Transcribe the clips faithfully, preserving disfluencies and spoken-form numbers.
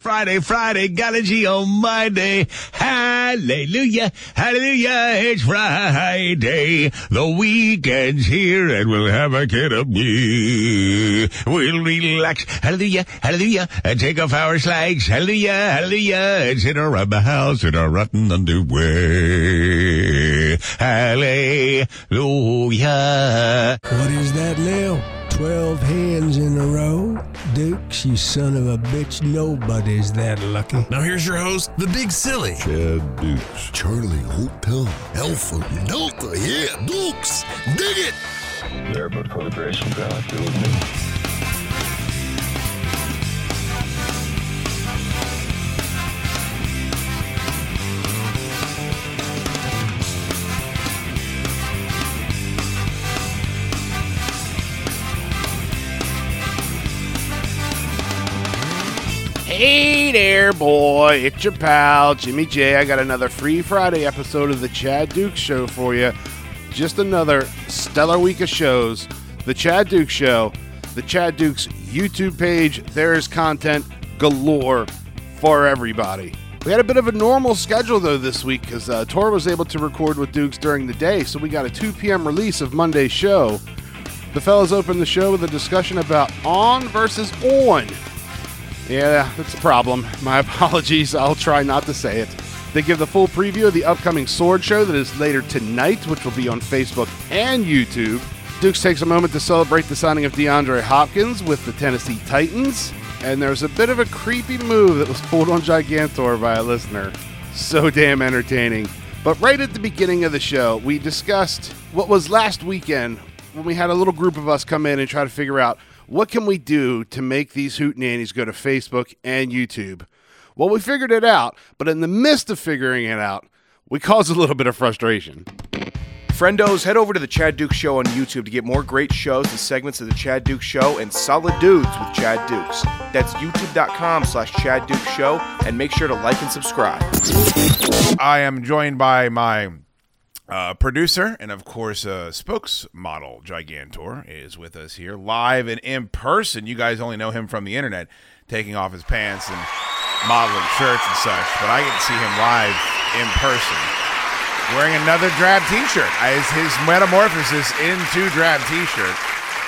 Friday, Friday, gotta G on my day. Hallelujah, hallelujah, it's Friday. The weekend's here and we'll have a kid of me. We'll relax, hallelujah, hallelujah, and take off our slacks. Hallelujah, hallelujah, and sit around the house in our rotten underwear. Hallelujah. What is that, Lil? Twelve hands in a row? Dukes, you son of a bitch, nobody's that lucky. Now here's your host, the Big Silly. Chad Dukes. Charlie Hotel. Alpha Delta, yeah, Dukes. Dig it! There but for the grace of God, you and me. Hey there, boy. It's your pal, Jimmy J. I got another free Friday episode of the Chad Dukes Show for you. Just another stellar week of shows. The Chad Dukes Show, the Chad Dukes YouTube page. There is content galore for everybody. We had a bit of a normal schedule, though, this week because uh, Tor was able to record with Dukes during the day, so we got a two p.m. release of Monday's show. The fellas opened the show with a discussion about on versus on. Yeah, that's a problem. My apologies. I'll try not to say it. They give the full preview of the upcoming SWORD show that is later tonight, which will be on Facebook and YouTube. Dukes takes a moment to celebrate the signing of DeAndre Hopkins with the Tennessee Titans. And there's a bit of a creepy move that was pulled on Gigantor by a listener. So damn entertaining. But right at the beginning of the show, we discussed what was last weekend when we had a little group of us come in and try to figure out, what can we do to make these hootenannies go to Facebook and YouTube? Well, we figured it out, but in the midst of figuring it out, we caused a little bit of frustration. Friendos, head over to the Chad Dukes Show on YouTube to get more great shows and segments of the Chad Dukes Show and Solid Dudes with Chad Dukes. That's youtube.com slash Chad Dukes Show, and make sure to like and subscribe. I am joined by my Uh, producer and, of course, uh, spokesmodel Gigantor is with us here live and in person. You guys only know him from the internet, taking off his pants and modeling shirts and such, but I get to see him live in person wearing another drab t-shirt. As his metamorphosis into drab t-shirt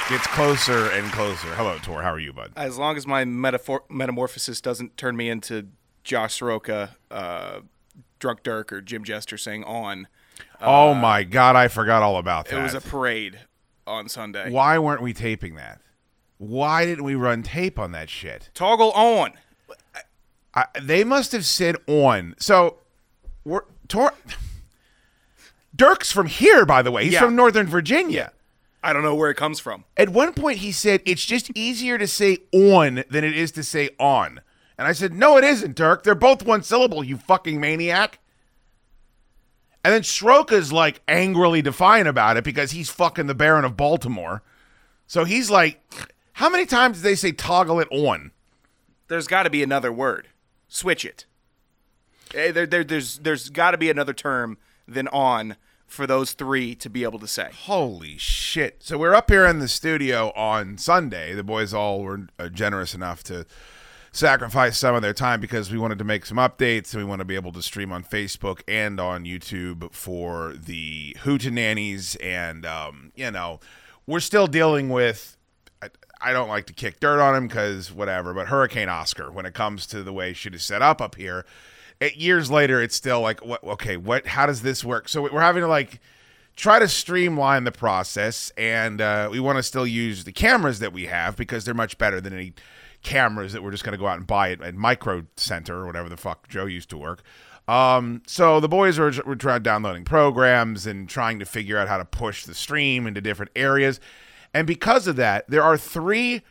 gets closer and closer. Hello, Tor. How are you, bud? As long as my metaphor- metamorphosis doesn't turn me into Josh Soroka, uh, Drunk Dirk, or Jim Jester saying on. Oh, uh, my God, I forgot all about that. It was a parade on Sunday. Why weren't we taping that? Why didn't we run tape on that shit? Toggle on. I, they must have said on. So, we're, Tor- Dirk's from here, by the way. He's yeah. from Northern Virginia. I don't know where it comes from. At one point, he said, it's just easier to say on than it is to say on. And I said, no, it isn't, Dirk. They're both one syllable, you fucking maniac. And then Sroka's like angrily defiant about it because he's fucking the Baron of Baltimore. So he's like, how many times did they say toggle it on? There's got to be another word. Switch it. There, there, there's there's got to be another term than on for those three to be able to say. Holy shit. So we're up here in the studio on Sunday. The boys all were generous enough to sacrifice some of their time because we wanted to make some updates and we want to be able to stream on Facebook and on YouTube for the hootenannies. And, um, you know, we're still dealing with, I, I don't like to kick dirt on him because whatever, but Hurricane Oscar, when it comes to the way shit is set up up here, it, years later, it's still like, what? okay, what? how does this work? So we're having to like try to streamline the process, and uh, we want to still use the cameras that we have because they're much better than any cameras that we're just going to go out and buy at, at Micro Center or whatever the fuck Joe used to work. Um, so the boys were, were trying downloading programs and trying to figure out how to push the stream into different areas. And because of that, there are three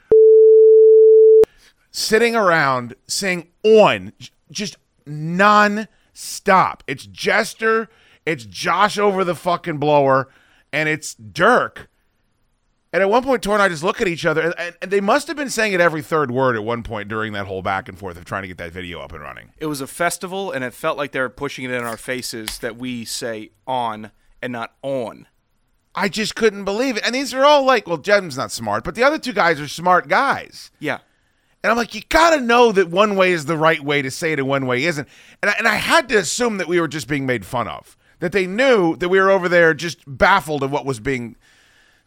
sitting around saying on just non-stop. It's Jester, it's Josh over the fucking blower, and it's Dirk. And at one point, Tor and I just look at each other, and, and they must have been saying it every third word at one point during that whole back and forth of trying to get that video up and running. It was a festival, and it felt like they were pushing it in our faces that we say on and not on. I just couldn't believe it. And these are all like, well, Jim's not smart, but the other two guys are smart guys. Yeah. And I'm like, you got to know that one way is the right way to say it and one way isn't. And I, and I had to assume that we were just being made fun of, that they knew that we were over there just baffled at what was being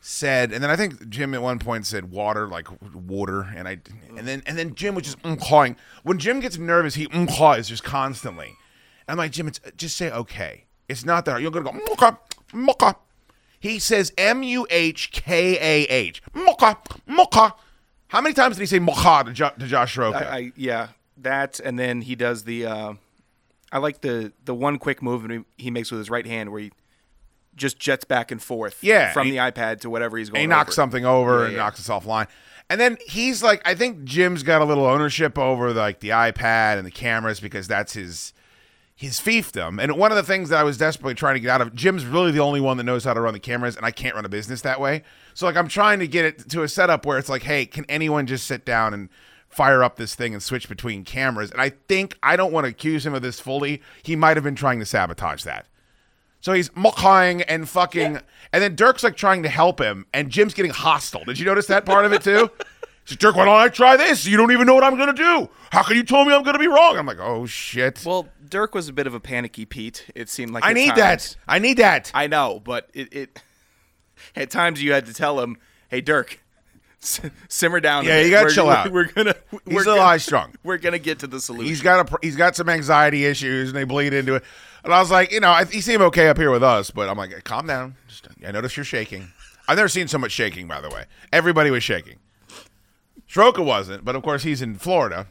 said. And then I think Jim at one point said water, like water. And I and then and then Jim was just mm-hawing. When Jim gets nervous, he mm-haws just constantly. And I'm like, Jim, it's, just say okay. It's not that hard. You're going to go, muka, muka. He says M U H K A H. Muka, muka. How many times did he say "mocha" to, jo- to Josh Soroka? I, I, yeah, that, and then he does the. Uh, I like the the one quick movement he makes with his right hand, where he just jets back and forth. Yeah, from he, the iPad to whatever he's going. He knocks over. something over yeah, and yeah. knocks us offline, and then he's like, I think Jim's got a little ownership over like the iPad and the cameras because that's his his fiefdom. And one of the things that I was desperately trying to get out of, Jim's really the only one that knows how to run the cameras, and I can't run a business that way. So, like, I'm trying to get it to a setup where it's like, hey, can anyone just sit down and fire up this thing and switch between cameras? And I think, I don't want to accuse him of this fully. He might have been trying to sabotage that. So he's mucking and fucking. Yeah. And then Dirk's, like, trying to help him, and Jim's getting hostile. Did you notice that part of it, too? He's like, Dirk, why don't I try this? You don't even know what I'm going to do. How can you tell me I'm going to be wrong? I'm like, oh, shit. Well, Dirk was a bit of a panicky Pete. It seemed like I need times. that. I need that. I know, but it... it... At times you had to tell him, "Hey Dirk, s- simmer down." Yeah, you got to chill out. We're gonna. We're he's gonna, a little high strung. We're gonna get to the solution. He's got a. He's got some anxiety issues, and they bleed into it. And I was like, you know, I, he seemed okay up here with us, but I'm like, calm down. Just, I notice you're shaking. I've never seen so much shaking, by the way. Everybody was shaking. Stroka wasn't, but of course he's in Florida.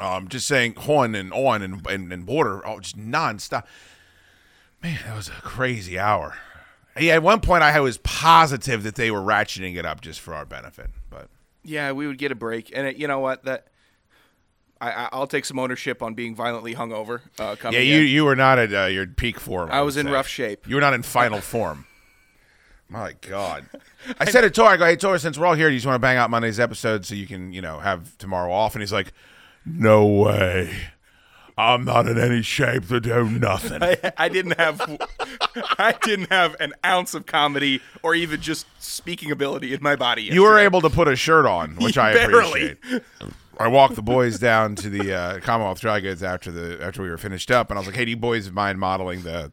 Um, just saying horn and on and and, and border, oh, just nonstop. Man, that was a crazy hour. Yeah, at one point I was positive that they were ratcheting it up just for our benefit, but yeah, we would get a break, and it, you know what? That I, I'll take some ownership on being violently hungover. Uh, coming yeah, you in. you were not at uh, your peak form. I, I was in say. rough shape. You were not in final form. My God, I said to Tor, I go, "Hey Tor, since we're all here, do you just want to bang out Monday's episode so you can, you know, have tomorrow off?" And he's like, "No way." I'm not in any shape to do nothing. I, I didn't have, I didn't have an ounce of comedy or even just speaking ability in my body yesterday. You were able to put a shirt on, which I appreciate. I walked the boys down to the uh, Commonwealth Dry Goods after the after we were finished up, and I was like, "Hey, do you boys mind modeling the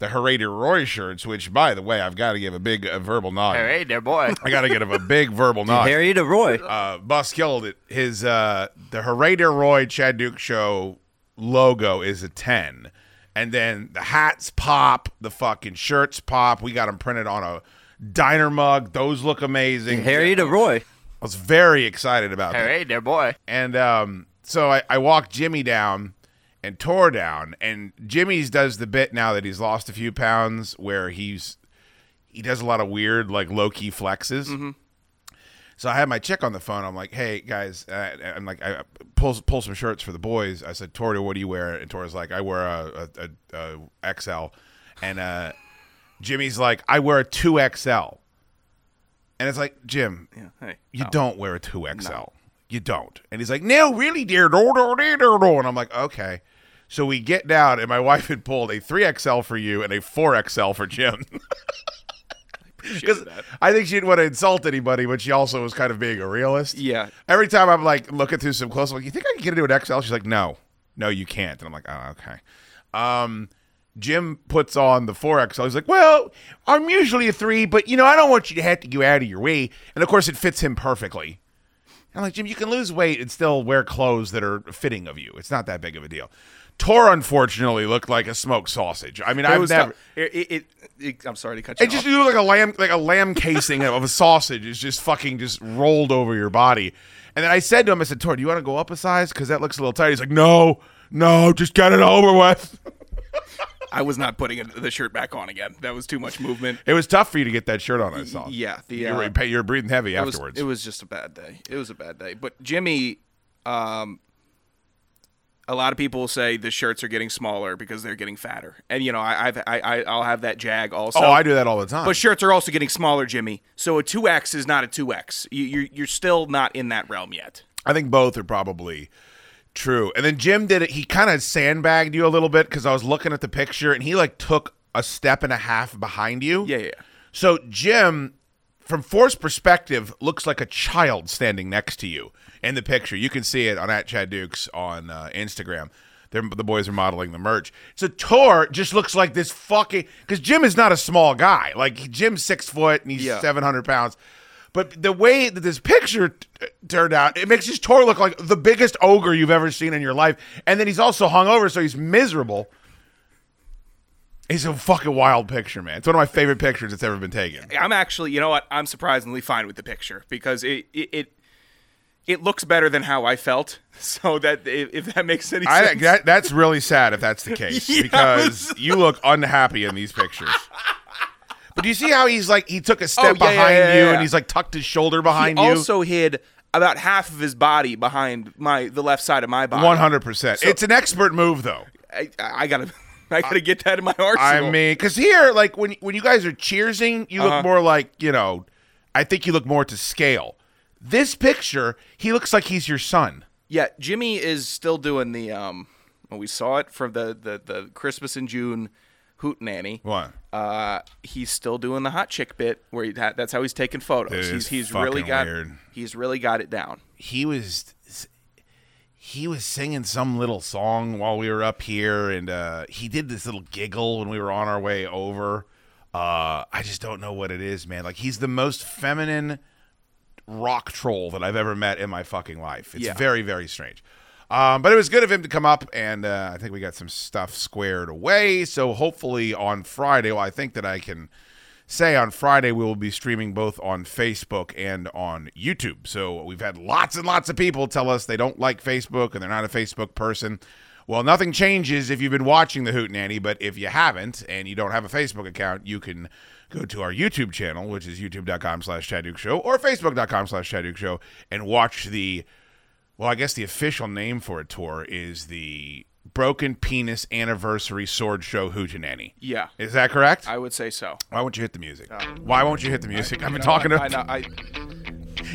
the Hooray DeRoy shirts?" Which, by the way, I've got to give a big uh, verbal nod. Hooray DeRoy! I got to give a big verbal nod. Hooray DeRoy! Uh, Bus killed it. His uh, the Hooray DeRoy Chad Dukes show logo is a ten, and then the hats pop, the fucking shirts pop. We got them printed on a diner mug. Those look amazing. Hooray DeRoy. I was very excited about that. Hooray DeRoy. And um, so I, I walked Jimmy down and Tor down, and Jimmy's does the bit now that he's lost a few pounds where he's he does a lot of weird, like, low key flexes. Mm-hmm. So I had my chick on the phone. I'm like, "Hey guys," uh, I'm like, I pull pull some shirts for the boys. I said, "Tori, what do you wear?" And Tori's like, "I wear a, a, a, a X L," and uh, Jimmy's like, "I wear a two X L," and it's like, Jim, yeah, hey, you no. don't wear a two X L, no. you don't. And he's like, "No, really, dear, do, do, dear, do, do." And I'm like, okay. So we get down, and my wife had pulled a three X L for you and a four X L for Jim. Because I think she didn't want to insult anybody, but she also was kind of being a realist. Yeah. Every time I'm like looking through some clothes, I'm like, "You think I can get into an X L?" She's like, "No, no, you can't." And I'm like, "Oh, okay." Um, Jim puts on the four X L. He's like, "Well, I'm usually a three, but you know, I don't want you to have to go out of your way." And of course, it fits him perfectly. And I'm like, "Jim, you can lose weight and still wear clothes that are fitting of you. It's not that big of a deal." Tor, unfortunately, looked like a smoked sausage. I mean, I was never. It, it, it, it, I'm sorry to cut you off. It just looked like a lamb, like a lamb casing of a sausage is just fucking just rolled over your body. And then I said to him, I said, "Tor, do you want to go up a size? Because that looks a little tight." He's like, "No, no, just get it over with." I was not putting the shirt back on again. That was too much movement. It was tough for you to get that shirt on, I saw. Yeah, the, uh, you, were, you were breathing heavy it afterwards. Was, it was just a bad day. It was a bad day. But Jimmy, um. a lot of people say the shirts are getting smaller because they're getting fatter. And, you know, I, I've, I, I, I'll have that jag also. Oh, I do that all the time. But shirts are also getting smaller, Jimmy. So a two X is not a two X. You, you're, you're still not in that realm yet. I think both are probably true. And then Jim did it. He kind of sandbagged you a little bit because I was looking at the picture, and he, like, took a step and a half behind you. Yeah, yeah. So Jim from forced perspective, looks like a child standing next to you in the picture. You can see it on at Chad Dukes on uh, Instagram. They're, the boys are modeling the merch. So Tor just looks like this fucking – because Jim is not a small guy. Like, Jim's six foot and he's yeah. seven hundred pounds. But the way that this picture t- turned out, it makes his Tor look like the biggest ogre you've ever seen in your life. And then he's also hungover, so he's miserable. It's a fucking wild picture, man. It's one of my favorite pictures that's ever been taken. I'm actually, you know what? I'm surprisingly fine with the picture because it it it, it looks better than how I felt. So that if that makes any sense, I, that, that's really sad if that's the case yeah, because you look unhappy in these pictures. But do you see how he's like he took a step oh, yeah, behind yeah, yeah, you yeah. and he's like tucked his shoulder behind he you? He also hid about half of his body behind my the left side of my body. one hundred percent. So, it's an expert move though. I, I gotta. I gotta get that in my arsenal. I mean, because here, like, when when you guys are cheersing, you uh-huh. look more like, you know, I think you look more to scale. This picture, he looks like he's your son. Yeah, Jimmy is still doing the, um, well, we saw it from the, the, the Christmas in June hootenanny. What? Uh, he's still doing the hot chick bit where he ha- that's how he's taking photos. Dude, he's he's really got weird. He's really got it down. He was... He was singing some little song while we were up here, and uh, he did this little giggle when we were on our way over. Uh, I just don't know what it is, man. Like, he's the most feminine rock troll that I've ever met in my fucking life. It's yeah. very, very strange. Um, but it was good of him to come up, and uh, I think we got some stuff squared away. So hopefully on Friday, well, I think that I can say on Friday we will be streaming both on Facebook and on YouTube. So we've had lots and lots of people tell us they don't like Facebook and they're not a Facebook person. Well, nothing changes if you've been watching the Hootenanny, but if you haven't and you don't have a Facebook account, you can go to our YouTube channel, which is youtube.com slash Chad Duke Show or facebook.com slash Chad Duke Show and watch the, well, I guess the official name for it, Tor, is the Broken Penis Anniversary Sword Show Hootenanny. Yeah. Is that correct? I would say so. Why won't you hit the music? Uh, Why won't you hit the music? I, I've been know, talking to... I, I, I,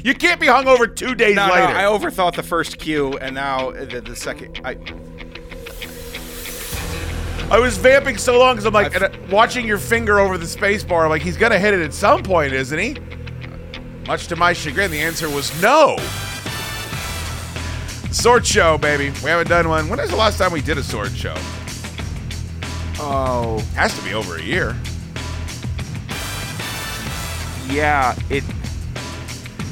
you can't be hungover two days no, later. No, I overthought the first cue, and now the, the second... I I was vamping so long because I'm like, and, uh, watching your finger over the space bar, I'm like, he's going to hit it at some point, isn't he? Much to my chagrin, the answer was no. Sword show, baby. We haven't done one. When is the last time we did a sword show? Oh. Has to be over a year. Yeah, it...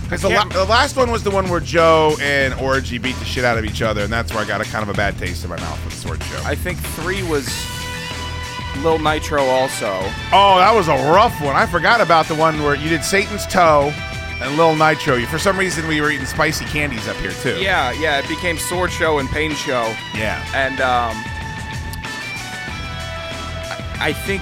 Because the, la- the last one was the one where Joe and Orgy beat the shit out of each other, and that's where I got a kind of a bad taste in my mouth with the sword show. I think three was Lil Nitro also. Oh, that was a rough one. I forgot about the one where you did Satan's Toe. And Lil Nitro, for some reason we were eating spicy candies up here too. Yeah, yeah, it became Sword Show and Pain Show. Yeah. And um, I, I think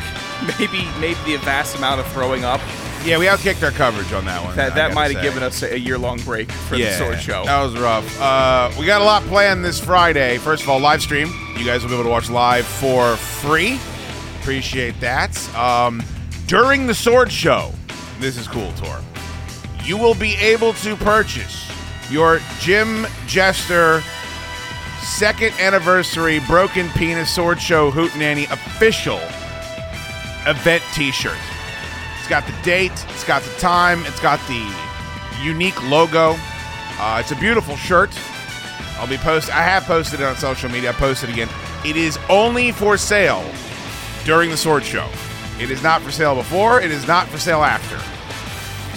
maybe maybe the vast amount of throwing up. Yeah, we outkicked our coverage on that one. That that might have given us a, a year-long break for yeah, the Sword Show. That was rough. Uh, we got a lot planned this Friday. First of all, live stream. You guys will be able to watch live for free. Appreciate that. Um, during the Sword Show, this is cool, Tor. You will be able to purchase your Jim Jester second anniversary Broken Penis Sword Show Hootenanny official event t-shirt. It's got the date. It's got the time. It's got the unique logo. Uh, it's a beautiful shirt. I'll be post. I have posted it on social media. I posted it again. It is only for sale during the Sword Show. It is not for sale before. It is not for sale after.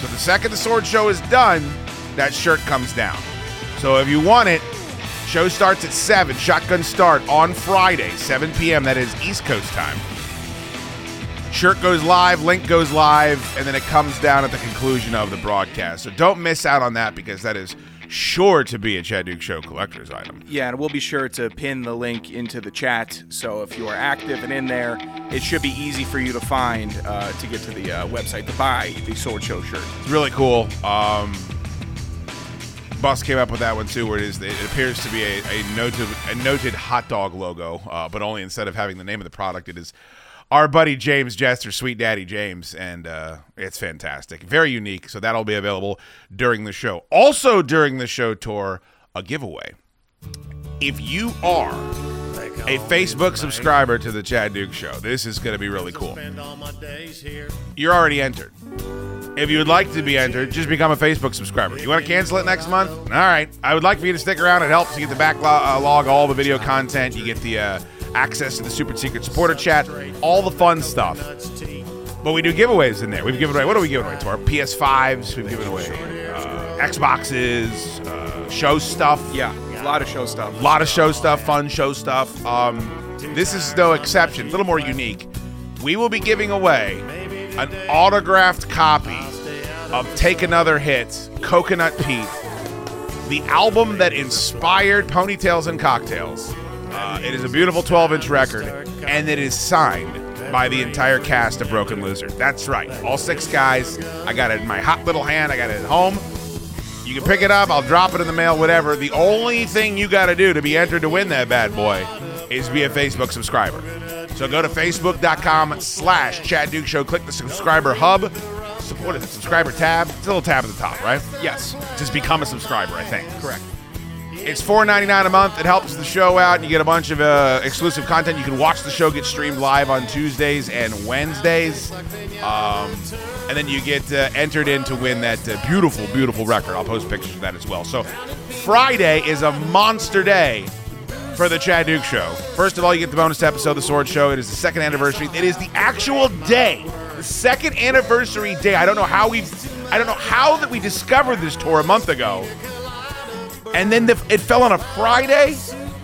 So the second the Sword Show is done, that shirt comes down. So if you want it, show starts at seven. Shotgun start on Friday, seven p.m. That is East Coast time. Shirt goes live, link goes live, and then it comes down at the conclusion of the broadcast. So don't miss out on that because that is sure to be a Chad Duke Show collector's item. Yeah, and we'll be sure to pin the link into the chat. So if you are active and in there, it should be easy for you to find uh, to get to the uh, website to buy the Sword Show shirt. It's really cool. Um, Bus came up with that one too, where it is. It appears to be a, a noted a noted hot dog logo, uh, but only instead of having the name of the product, it is our buddy James Jester, Sweet Daddy James, and uh, it's fantastic. Very unique, so that'll be available during the show. Also during the show, Tor, a giveaway. If you are a Facebook subscriber to the Chad Duke Show, this is going to be really cool. You're already entered. If you would like to be entered, just become a Facebook subscriber. You want to cancel it next month? All right. I would like for you to stick around. It helps. You get the backlog, all the video content. You get the uh, access to the super secret supporter chat, all the fun stuff. But we do giveaways in there. We've given away, what are we giving away? To our P S fives, we've given away uh, Xboxes, uh, show stuff. Yeah, a lot of show stuff. A lot of show stuff, fun show stuff. Um, this is no exception, a little more unique. We will be giving away an autographed copy of Take Another Hit, Coconut Pete, the album that inspired Ponytails and Cocktails. Uh, it is a beautiful twelve-inch record, and it is signed by the entire cast of Broken Lizard. That's right. All six guys. I got it in my hot little hand. I got it at home. You can pick it up. I'll drop it in the mail, whatever. The only thing you got to do to be entered to win that bad boy is be a Facebook subscriber. So go to facebook.com slash Chad Duke Show. Click the subscriber hub. Support the subscriber tab. It's a little tab at the top, right? Yes. Just become a subscriber, I think. Correct. It's four ninety-nine a month. It helps the show out, and you get a bunch of uh, exclusive content. You can watch the show get streamed live on Tuesdays and Wednesdays, um, and then you get uh, entered in to win that uh, beautiful, beautiful record. I'll post pictures of that as well. So Friday is a monster day for the Chad Dukes Show. First of all, you get the bonus episode of The Sword Show. It is the second anniversary. It is the actual day, the second anniversary day. I don't know how we, I don't know how that we discovered this tour a month ago. And then the, it fell on a Friday.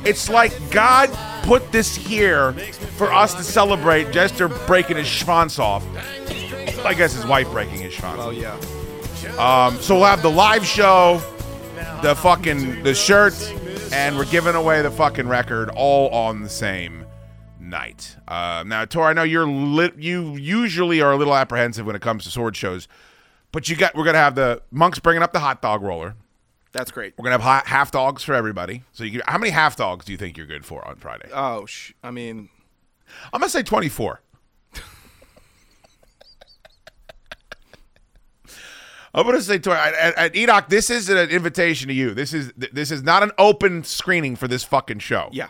It's like God put this here for us to celebrate Jester breaking his schwanz off. I guess his wife breaking his schwanz. Oh, yeah. Um, so we'll have the live show, the fucking the shirt, and we're giving away the fucking record all on the same night. Uh, now, Tor, I know you're li- you usually are a little apprehensive when it comes to sword shows, but you got we're going to have the monks bringing up the hot dog roller. That's great. We're gonna have half dogs for everybody. So, you can, how many half dogs do you think you're good for on Friday? Oh, sh- I mean, I'm gonna say twenty-four. I'm gonna say twenty. Enoch, this is an invitation to you. This is this is not an open screening for this fucking show. Yeah,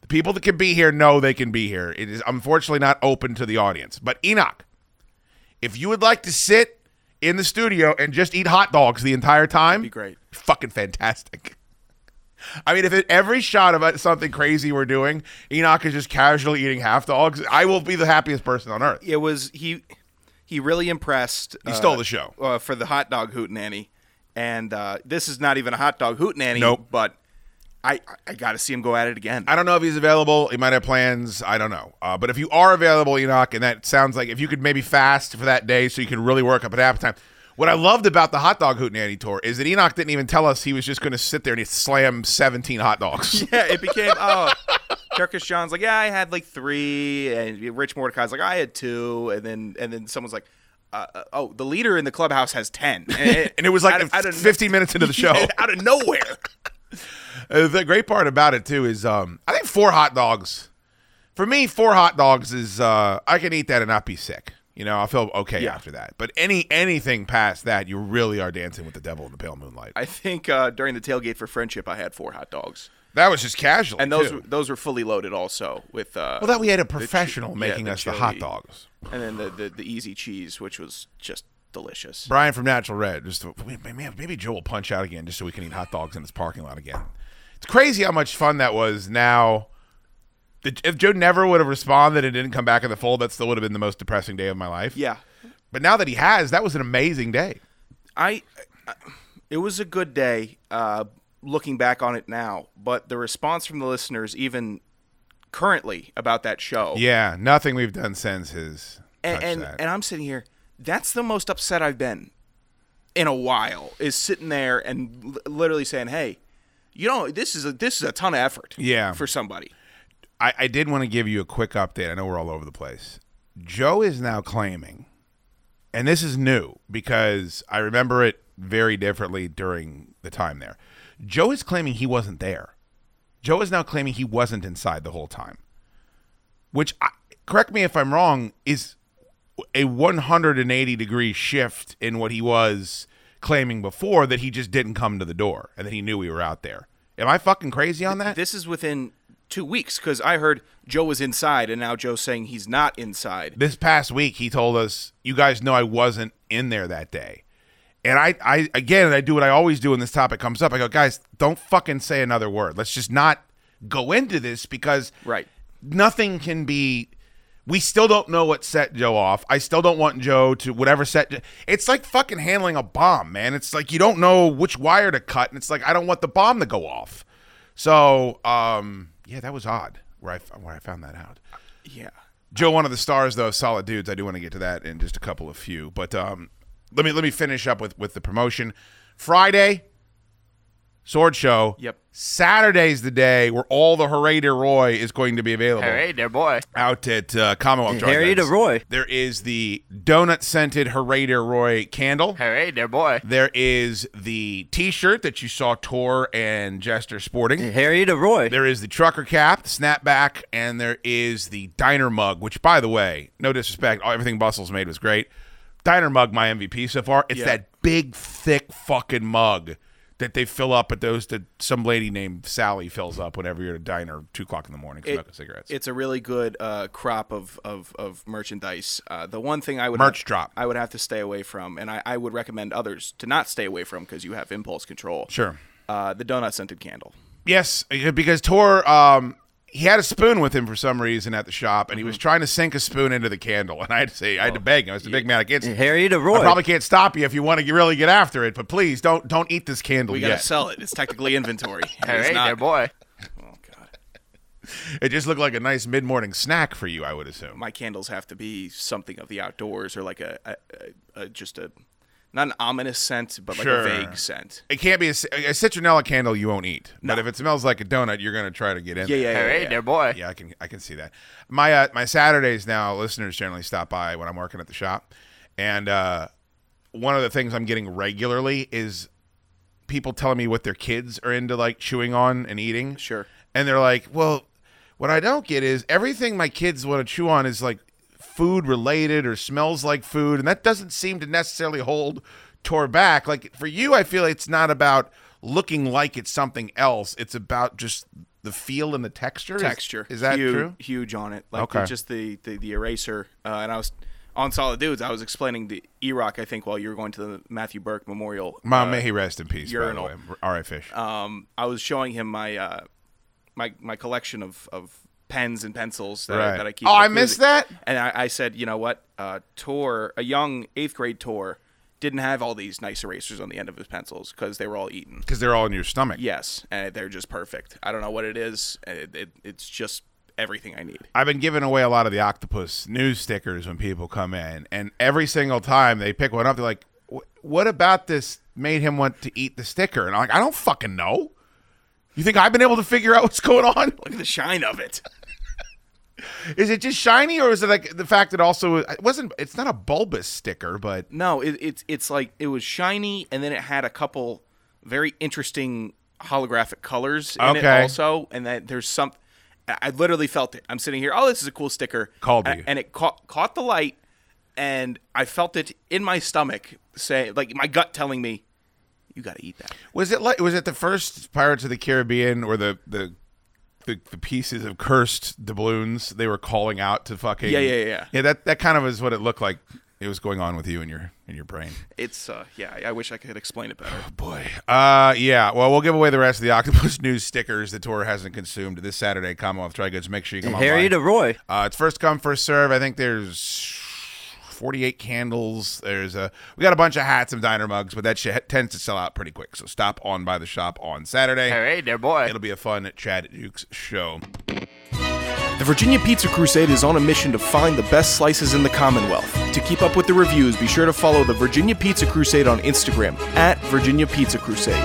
the people that can be here know they can be here. It is unfortunately not open to the audience. But Enoch, if you would like to sit in the studio and just eat hot dogs the entire time, that'd be great. Fucking fantastic. I mean, if it, every shot of something crazy we're doing, Enoch is just casually eating half dogs, I will be the happiest person on earth. It was he. He really impressed. He uh, stole the show uh, for the hot dog hootenanny, and uh, this is not even a hot dog hootenanny. Nope. But I I got to see him go at it again. I don't know if he's available. He might have plans. I don't know. Uh, but if you are available, Enoch, and that sounds like if you could maybe fast for that day so you can really work up an appetite. What I loved about the hot dog hootenanny tour is that Enoch didn't even tell us he was just going to sit there and he'd slam seventeen hot dogs. Yeah, it became, oh, Turkish John's like, yeah, I had like three, and Rich Mordecai's like, I had two, and then and then someone's like, uh, uh, oh, the leader in the clubhouse has ten. And it, and it was like out, out of, fifteen minutes into the show. Yeah, out of nowhere. Uh, the great part about it, too, is um, I think four hot dogs, for me, four hot dogs is, uh, I can eat that and not be sick. You know, I feel okay yeah. after that. But any anything past that, you really are dancing with the devil in the pale moonlight. I think uh, during the tailgate for friendship, I had four hot dogs. That was just casual, and those were, those were fully loaded also with. Uh, well, that we had a professional the, making yeah, the us chili, the hot dogs, and then the, the the easy cheese, which was just delicious. Brian from Natural Red, just man, maybe Joe will punch out again just so we can eat hot dogs in this parking lot again. It's crazy how much fun that was. Now, if Joe never would have responded and didn't come back in the fold, that still would have been the most depressing day of my life. Yeah. But now that he has, that was an amazing day. I, I it was a good day uh, looking back on it now, but the response from the listeners even currently about that show. Yeah, nothing we've done since his and and, that. and I'm sitting here, that's the most upset I've been in a while, is sitting there and l- literally saying, "Hey, you know, this is a this is a ton of effort yeah. for somebody." I, I did want to give you a quick update. I know we're all over the place. Joe is now claiming, and this is new because I remember it very differently during the time there. Joe is claiming he wasn't there. Joe is now claiming he wasn't inside the whole time, which, I, correct me if I'm wrong, is a one hundred eighty degree shift in what he was claiming before, that he just didn't come to the door and that he knew we were out there. Am I fucking crazy on that? This is within two weeks because I heard Joe was inside, and now Joe's saying he's not inside. This past week, he told us, you guys know I wasn't in there that day. And I, I again, I do what I always do when this topic comes up. I go, guys, don't fucking say another word. Let's just not go into this because right. nothing can be – we still don't know what set Joe off. I still don't want Joe to – whatever set – it's like fucking handling a bomb, man. It's like you don't know which wire to cut, and it's like I don't want the bomb to go off. So, um, yeah, that was odd where I, where I found that out. Yeah. Joe, one of the stars, though, solid dudes. I do want to get to that in just a couple of few, but – um. Let me let me finish up with, with the promotion. Friday, Sword Show. Yep. Saturday's the day where all the Hooray DeRoy is going to be available. Hooray DeRoy. Out at uh, Commonwealth Dry Goods. Hooray DeRoy. There is the donut-scented Hooray DeRoy candle. Hooray DeRoy. There is the T-shirt that you saw Tor and Jester sporting. Hooray DeRoy. There is the trucker cap, the snapback, and there is the diner mug, which, by the way, no disrespect, everything Bustle's made was great. Diner mug, my M V P so far. It's yeah. that big, thick fucking mug that they fill up at those that some lady named Sally fills up whenever you're at a diner two o'clock in the morning smoking it, cigarettes. It's a really good uh, crop of of, of merchandise. Uh, the one thing I would merch have, drop I would have to stay away from, and I, I would recommend others to not stay away from because you have impulse control. Sure, uh, the donut scented candle. Yes, because Tor. Um, He had a spoon with him for some reason at the shop, and he mm-hmm. was trying to sink a spoon into the candle. And I had to say, I had to beg him. I was a big man. I can't. Harry DeRoy. I probably can't stop you if you want to really get after it, but please don't don't eat this candle we yet. We gotta sell it. It's technically inventory. Harry DeRoy. Oh God. It just looked like a nice mid morning snack for you, I would assume. My candles have to be something of the outdoors, or like a, a, a, a just a not an ominous scent, but like sure. a vague scent. It can't be a, a citronella candle you won't eat. No. But if it smells like a donut, you're going to try to get in yeah, there. Yeah, yeah, hey, yeah. there, boy. Yeah, I can I can see that. My uh, my Saturdays now, listeners generally stop by when I'm working at the shop. And uh, one of the things I'm getting regularly is people telling me what their kids are into, like chewing on and eating. Sure. And they're like, well, what I don't get is everything my kids want to chew on is like food related or smells like food, and that doesn't seem to necessarily hold Tor back. Like for you, I feel it's not about looking like it's something else. It's about just the feel and the texture. Texture is, is that huge, true? Huge on it. Like okay. just the, the the eraser. Uh, and I was on Solid Dudes. I was explaining the E-Rock. I think while you were going to the Matthew Burke Memorial. Mom, uh, may he rest in peace. Urinal. By the way. R I. Fish. Um, I was showing him my uh, my my collection of of. pens and pencils that, right. I, that I keep. Oh, I missed that? And I, I said, you know what? Uh, Tor, a young eighth grade Tor, didn't have all these nice erasers on the end of his pencils because they were all eaten. Because they're all in your stomach. Yes, and they're just perfect. I don't know what it is. It, it, it's just everything I need. I've been giving away a lot of the Octopus news stickers when people come in, and every single time they pick one up, they're like, what about this made him want to eat the sticker? And I'm like, I don't fucking know. You think I've been able to figure out what's going on? Look at the shine of it. Is it just shiny, or is it like the fact that also it wasn't? It's not a bulbous sticker, but no, it, it's it's like it was shiny, and then it had a couple very interesting holographic colors in okay. it also, and that there's some. I literally felt it. I'm sitting here. Oh, this is a cool sticker. Called me, and it caught caught the light, and I felt it in my stomach. Say, like my gut telling me, you got to eat that. Was it like was it the first Pirates of the Caribbean or the the. The, the pieces of cursed doubloons they were calling out to fucking yeah yeah yeah yeah that that kind of is what it looked like it was going on with you in your in your brain. It's uh yeah I wish I could explain it better. Oh boy. Uh yeah well we'll give away the rest of the Octopus News stickers the tour hasn't consumed this Saturday. Commonwealth Dry Goods. Make sure you come online. Harry DeRoy. Uh, it's first come first serve. I think there's forty-eight candles. There's a we got a bunch of hats and diner mugs, but that shit tends to sell out pretty quick. So stop on by the shop on Saturday. Hey there, boy. It'll be a fun Chad Dukes show. The Virginia Pizza Crusade is on a mission to find the best slices in the Commonwealth. To keep up with the reviews, be sure to follow the Virginia Pizza Crusade on Instagram at Virginia Pizza Crusade.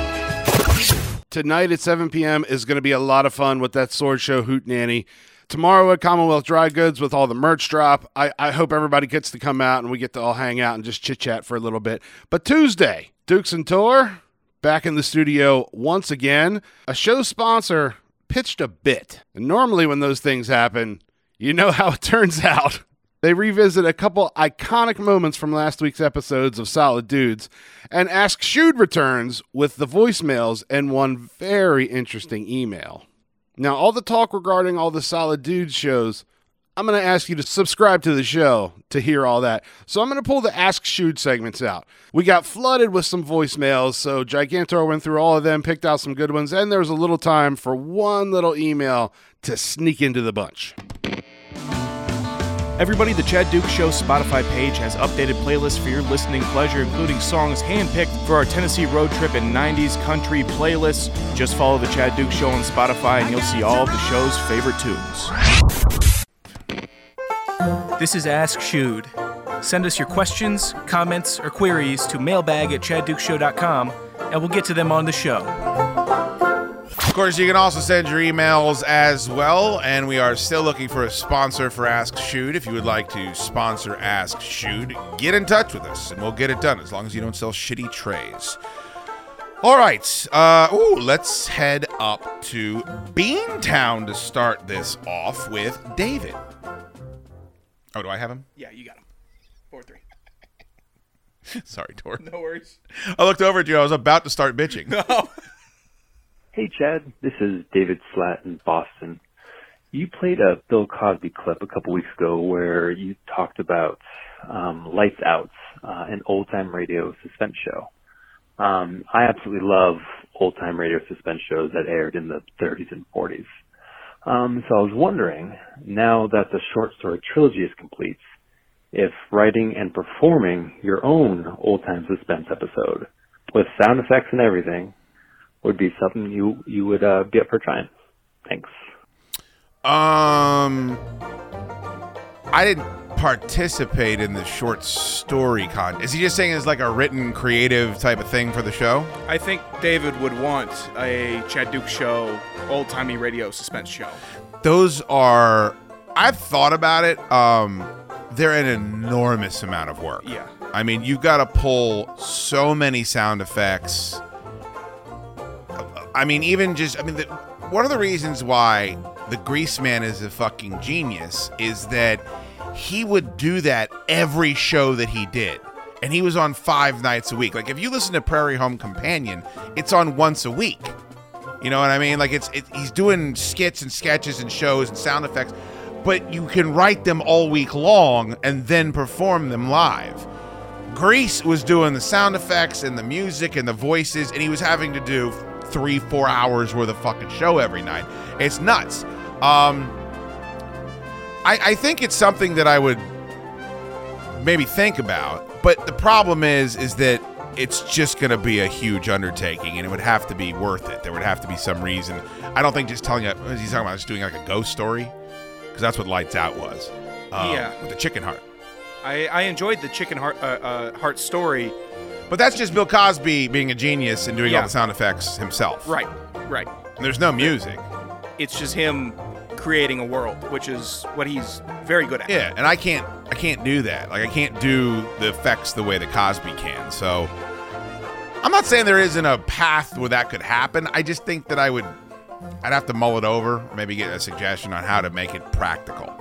Tonight at seven p.m. is going to be a lot of fun with that Sword Show hootenanny. Tomorrow at Commonwealth Dry Goods with all the merch drop. I, I hope everybody gets to come out and we get to all hang out and just chit-chat for a little bit. But Tuesday, Dukes and Tor, back in the studio once again. A show sponsor pitched a bit. And normally when those things happen, you know how it turns out. They revisit a couple iconic moments from last week's episodes of Solid Dudes and Ask Shoot returns with the voicemails and one very interesting email. Now, all the talk regarding all the Solid Dude shows, I'm going to ask you to subscribe to the show to hear all that. So I'm going to pull the Ask Shoot segments out. We got flooded with some voicemails, so Gigantor went through all of them, picked out some good ones, and there was a little time for one little email to sneak into the bunch. Everybody, the Chad Dukes Show Spotify page has updated playlists for your listening pleasure, including songs handpicked for our Tennessee road trip and nineties country playlists. Just follow the Chad Dukes Show on Spotify and you'll see all of the show's favorite tunes. This is Ask Shood. Send us your questions, comments, or queries to mailbag at chaddukeshow.com and we'll get to them on the show. Of course, you can also send your emails as well, and we are still looking for a sponsor for Ask Shoot. If you would like to sponsor Ask Shoot, get in touch with us, and we'll get it done, as long as you don't sell shitty trays. All right, uh, ooh, let's head up to Beantown to start this off with David. Oh, do I have him? Yeah, you got him. four three. Sorry, Tor. No worries. I looked over at you. I was about to start bitching. No. Hey, Chad, this is David Slatt in Boston. You played a Bill Cosby clip a couple weeks ago where you talked about um, Lights Out, uh, an old-time radio suspense show. Um, I absolutely love old-time radio suspense shows that aired in the thirties and forties. Um, so I was wondering, now that the short story trilogy is complete, if writing and performing your own old-time suspense episode with sound effects and everything would be something you you would uh, be up for trying. Thanks. Um, I didn't participate in the short story con. Is he just saying it's like a written, creative type of thing for the show? I think David would want a Chad Duke show, old timey radio suspense show. Those are. I've thought about it. Um, they're an enormous amount of work. Yeah. I mean, you've got to pull so many sound effects. I mean, even just, I mean, the, one of the reasons why the Grease Man is a fucking genius is that he would do that every show that he did. And he was on five nights a week. Like, if you listen to Prairie Home Companion, it's on once a week. You know what I mean? Like, it's it, he's doing skits and sketches and shows and sound effects, but you can write them all week long and then perform them live. Grease was doing the sound effects and the music and the voices, and he was having to do three, four hours worth of fucking show every night. It's nuts. Um, I, I think it's something that I would maybe think about, but the problem is, is that it's just going to be a huge undertaking and it would have to be worth it. There would have to be some reason. I don't think just telling it, what is he talking about? Just doing like a ghost story? Because that's what Lights Out was. Um, yeah. With the chicken heart. I, I enjoyed the chicken heart, uh, uh, heart story. But that's just Bill Cosby being a genius and doing yeah. all the sound effects himself. Right, right. And there's no music. It's just him creating a world, which is what he's very good at. Yeah, and I can't I can't do that. Like, I can't do the effects the way that Cosby can. So I'm not saying there isn't a path where that could happen. I just think that I would, I'd have to mull it over, or maybe get a suggestion on how to make it practical.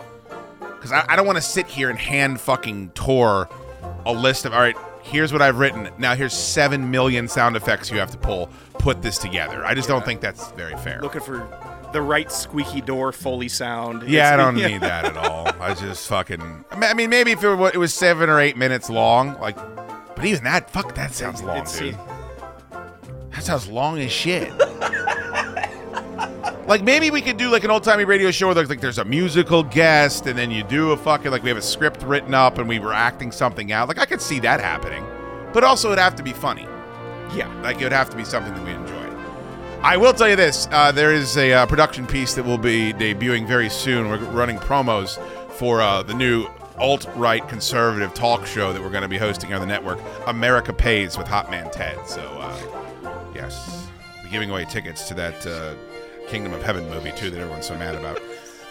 Because I, I don't want to sit here and hand fucking Tor a list of, all right, here's what I've written. Now here's seven million sound effects you have to pull. Put this together. I just yeah. don't think that's very fair. Looking for the right squeaky door Foley sound. Yeah, it's, I don't yeah. need that at all. I just fucking... I mean, maybe if it was seven or eight minutes long, like... But even that, fuck, that sounds long, it's, dude. That sounds long as shit. Like, maybe we could do, like, an old-timey radio show where, like, there's a musical guest, and then you do a fucking, like, we have a script written up, and we were acting something out. Like, I could see that happening. But also, it'd have to be funny. Yeah. Like, it would have to be something that we enjoy. I will tell you this. Uh, there is a uh, production piece that will be debuting very soon. We're running promos for uh, the new alt-right conservative talk show that we're going to be hosting on the network, America Pays with Hotman Ted. So, uh, yes. We're giving away tickets to that... Uh, Kingdom of Heaven movie, too, that everyone's so mad about.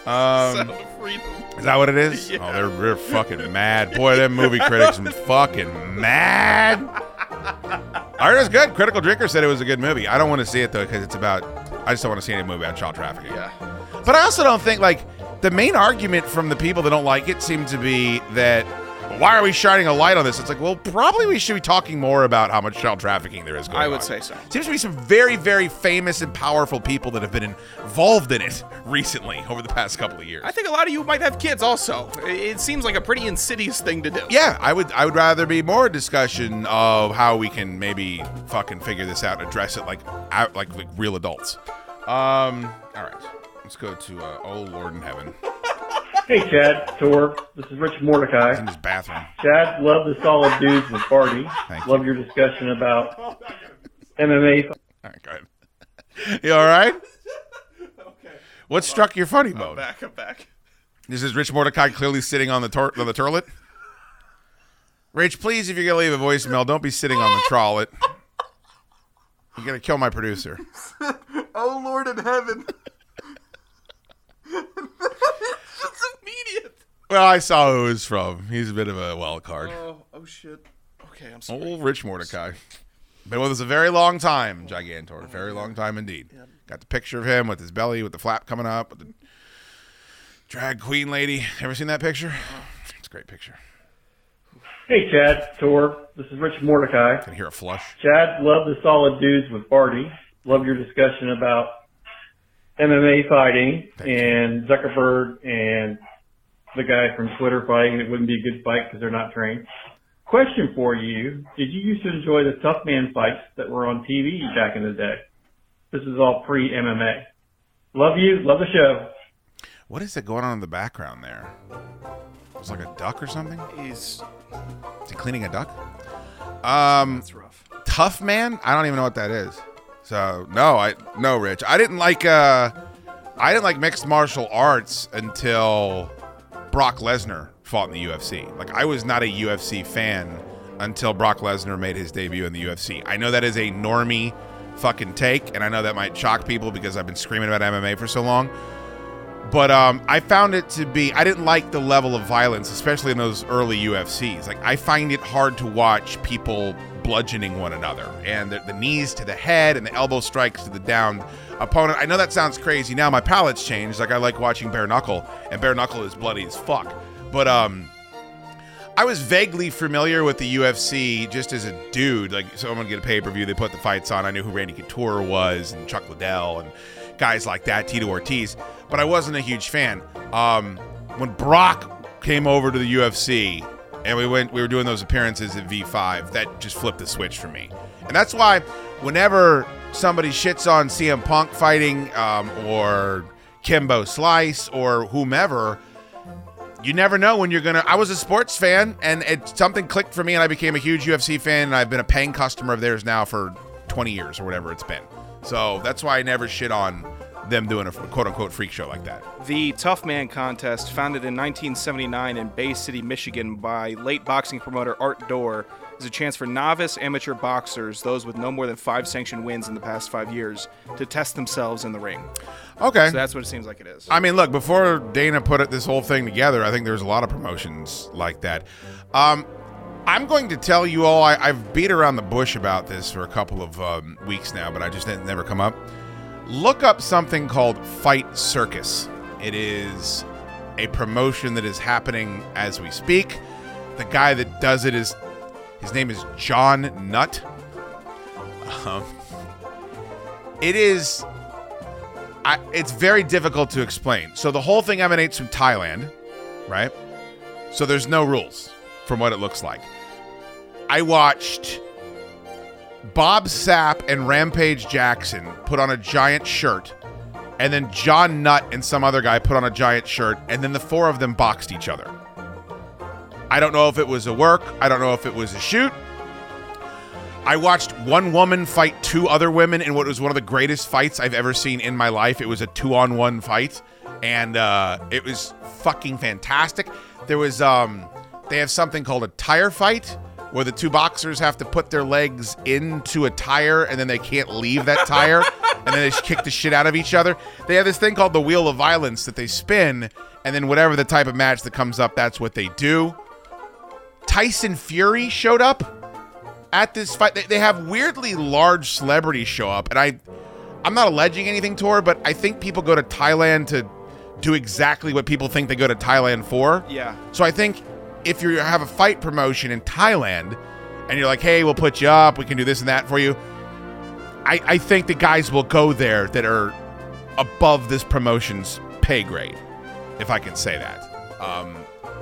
Um, Sound of Freedom. Is that what it is? Yeah. Oh, they're, they're fucking mad. Boy, them movie critics are fucking mad. I heard it was good. Critical Drinker said it was a good movie. I don't want to see it, though, because it's about... I just don't want to see any movie about child trafficking. Yeah. But I also don't think, like, the main argument from the people that don't like it seemed to be that, well, why are we shining a light on this? It's like, well, probably we should be talking more about how much child trafficking there is going on. I would on. say so. Seems to be some very, very famous and powerful people that have been involved in it recently over the past couple of years. I think a lot of you might have kids also. It seems like a pretty insidious thing to do. Yeah, I would I would rather be more discussion of how we can maybe fucking figure this out and address it like, out, like, like real adults. Um, all right. Let's go to, uh, oh, Lord in heaven. Hey, Chad, Tor. This is Rich Mordecai. He's in his bathroom. Chad, love the solid dudes and party. Thank love you. Your discussion about M M A. All right, go ahead. You all right? Okay. What struck your funny bone? I'm back, I'm back. This is Rich Mordecai clearly sitting on the, tor- on the toilet. Rich, please, if you're going to leave a voicemail, don't be sitting on the toilet. You're going to kill my producer. Oh, Lord in heaven. It's just immediate. Well, I saw who it was from. He's a bit of a wild card. Oh, oh shit. Okay, I'm sorry. Old Rich Mordecai. Been with us a very long time, Gigantor. A very oh, yeah. long time indeed. Yeah. Got the picture of him with his belly, with the flap coming up, with the drag queen lady. Ever seen that picture? It's a great picture. Hey, Chad, Tor. This is Rich Mordecai. Can hear a flush. Chad, love the solid dudes with Barty. Love your discussion about M M A fighting and Zuckerberg and the guy from Twitter fighting. It wouldn't be a good fight because they're not trained. Question for you. Did you used to enjoy the tough man fights that were on T V back in the day? This is all pre-M M A. Love you. Love the show. What is it going on in the background there? It's like a duck or something? He's... Is he cleaning a duck? Um, That's rough. Tough man? I don't even know what that is. So no, I no Rich. I didn't like uh, I didn't like mixed martial arts until Brock Lesnar fought in the U F C. Like I was not a U F C fan until Brock Lesnar made his debut in the U F C. I know that is a normie fucking take, and I know that might shock people because I've been screaming about M M A for so long. But um, I found it to be I didn't like the level of violence, especially in those early U F Cs. Like I find it hard to watch people bludgeoning one another, and the, the knees to the head and the elbow strikes to the downed opponent. I know that sounds crazy now. My palate's changed. Like I like watching bare knuckle, and bare knuckle is bloody as fuck. But um, I was vaguely familiar with the U F C just as a dude. Like someone get a pay per view, they put the fights on. I knew who Randy Couture was and Chuck Liddell and guys like that, Tito Ortiz. But I wasn't a huge fan. Um, when Brock came over to the U F C. And we went. We were doing those appearances at V five. That just flipped the switch for me. And that's why whenever somebody shits on C M Punk fighting um, or Kimbo Slice or whomever, you never know when you're going to... I was a sports fan, and it, something clicked for me, and I became a huge U F C fan, and I've been a paying customer of theirs now for twenty years or whatever it's been. So that's why I never shit on them doing a quote-unquote freak show like that. The Tough Man Contest, founded in nineteen seventy-nine in Bay City, Michigan by late boxing promoter Art Doerr, is a chance for novice amateur boxers, those with no more than five sanctioned wins in the past five years, to test themselves in the ring. Okay. So that's what it seems like it is. I mean, look, before Dana put it, this whole thing together, I think there's a lot of promotions like that. Um, I'm going to tell you all, I, I've beat around the bush about this for a couple of um, weeks now, but I just didn't never come up. Look up something called Fight Circus. It is a promotion that is happening as we speak. The guy that does it is, his name is John Nutt. Um, it is, I, it's very difficult to explain. So the whole thing emanates from Thailand, right? So there's no rules from what it looks like. I watched Bob Sapp and Rampage Jackson put on a giant shirt, and then John Nutt and some other guy put on a giant shirt, and then the four of them boxed each other. I don't know if it was a work. I don't know if it was a shoot. I watched one woman fight two other women in what was one of the greatest fights I've ever seen in my life. It was a two-on-one fight, and uh, it was fucking fantastic. There was, um, they have something called a tire fight, where the two boxers have to put their legs into a tire and then they can't leave that tire and then they just kick the shit out of each other. They have this thing called the Wheel of Violence that they spin, and then whatever the type of match that comes up, that's what they do. Tyson Fury showed up at this fight. They, they have weirdly large celebrities show up, and I, I'm not alleging anything to her, but I think people go to Thailand to do exactly what people think they go to Thailand for. Yeah. So I think if you have a fight promotion in Thailand and you're like, hey, we'll put you up, we can do this and that for you, I, I think the guys will go there that are above this promotion's pay grade, if I can say that. Um,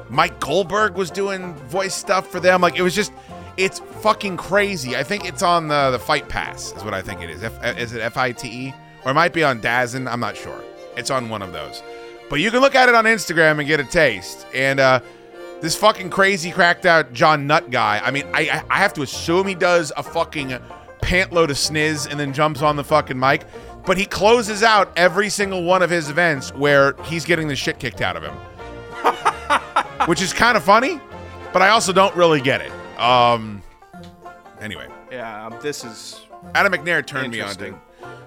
Mike Goldberg was doing voice stuff for them. Like, it was just, it's fucking crazy. I think it's on the, the Fight Pass is what I think it is. F- is it F I T E? Or it might be on DAZN. I'm not sure. It's on one of those. But you can look at it on Instagram and get a taste. And uh, this fucking crazy cracked out John Nutt guy, I mean, I, I have to assume he does a fucking pant load of sniz and then jumps on the fucking mic. But he closes out every single one of his events where he's getting the shit kicked out of him. Which is kind of funny, but I also don't really get it. Um. Anyway. Yeah, um, this is... Adam McNair turned me on to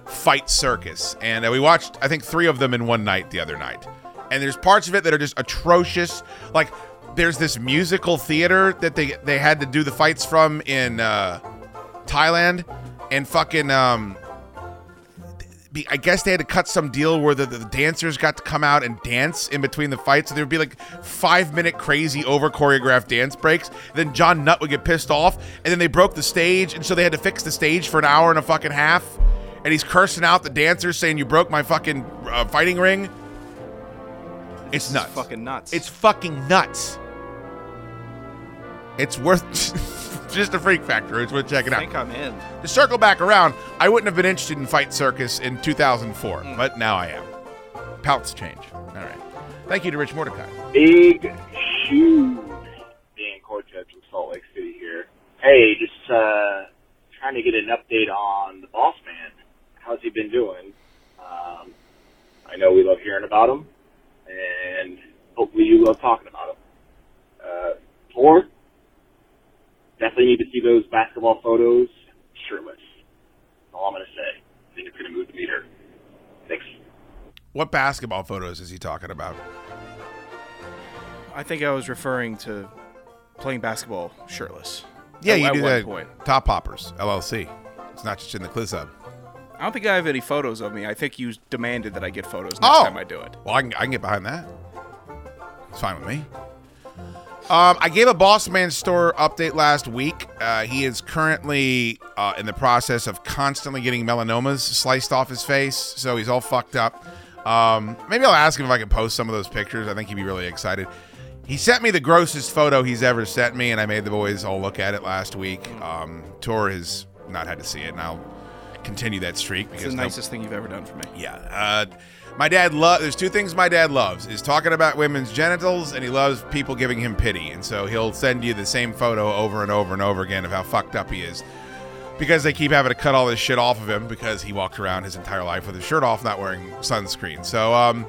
Fight Circus, and uh, we watched, I think, three of them in one night the other night. And there's parts of it that are just atrocious. Like, there's this musical theater that they, they had to do the fights from in uh, Thailand, and fucking... um. I guess they had to cut some deal where the, the dancers got to come out and dance in between the fights. So there would be like five minute crazy over choreographed dance breaks. Then John Nutt would get pissed off, and then they broke the stage, and so they had to fix the stage for an hour and a fucking half. And he's cursing out the dancers, saying, "You broke my fucking uh, fighting ring." It's nuts. It's fucking nuts. It's fucking nuts. It's worth just a freak factor. It's worth checking out. I think I'm in. To circle back around, I wouldn't have been interested in Fight Circus in two thousand four, mm. but now I am. Pouts change. All right. Thank you to Rich Mordecai. Big shoes. Dan Cortez from Salt Lake City here. Hey, just uh, trying to get an update on the Boss Man. How's he been doing? Um, I know we love hearing about him, and hopefully you love talking about him. Uh, Or definitely need to see those basketball photos. Shirtless. That's all I'm going to say. I think it's going to move the meter. Thanks. What basketball photos is he talking about? I think I was referring to playing basketball shirtless. Yeah, at, you at do that. Point. Top Poppers, L L C. It's not just in the Cliz Hub. I don't think I have any photos of me. I think you demanded that I get photos next oh. time I do it. Well, I can, I can get behind that. It's fine with me. Um, I gave a Boss Man store update last week. Uh, he is currently uh, in the process of constantly getting melanomas sliced off his face, so he's all fucked up. Um, maybe I'll ask him if I can post some of those pictures. I think he'd be really excited. He sent me the grossest photo he's ever sent me, and I made the boys all look at it last week. Um, Tor has not had to see it, and I'll continue that streak. Because it's the nicest no- thing you've ever done for me. Yeah. Uh, My dad loves, there's two things my dad loves, is talking about women's genitals, and he loves people giving him pity. And so he'll send you the same photo over and over and over again of how fucked up he is because they keep having to cut all this shit off of him because he walked around his entire life with his shirt off, not wearing sunscreen. So um,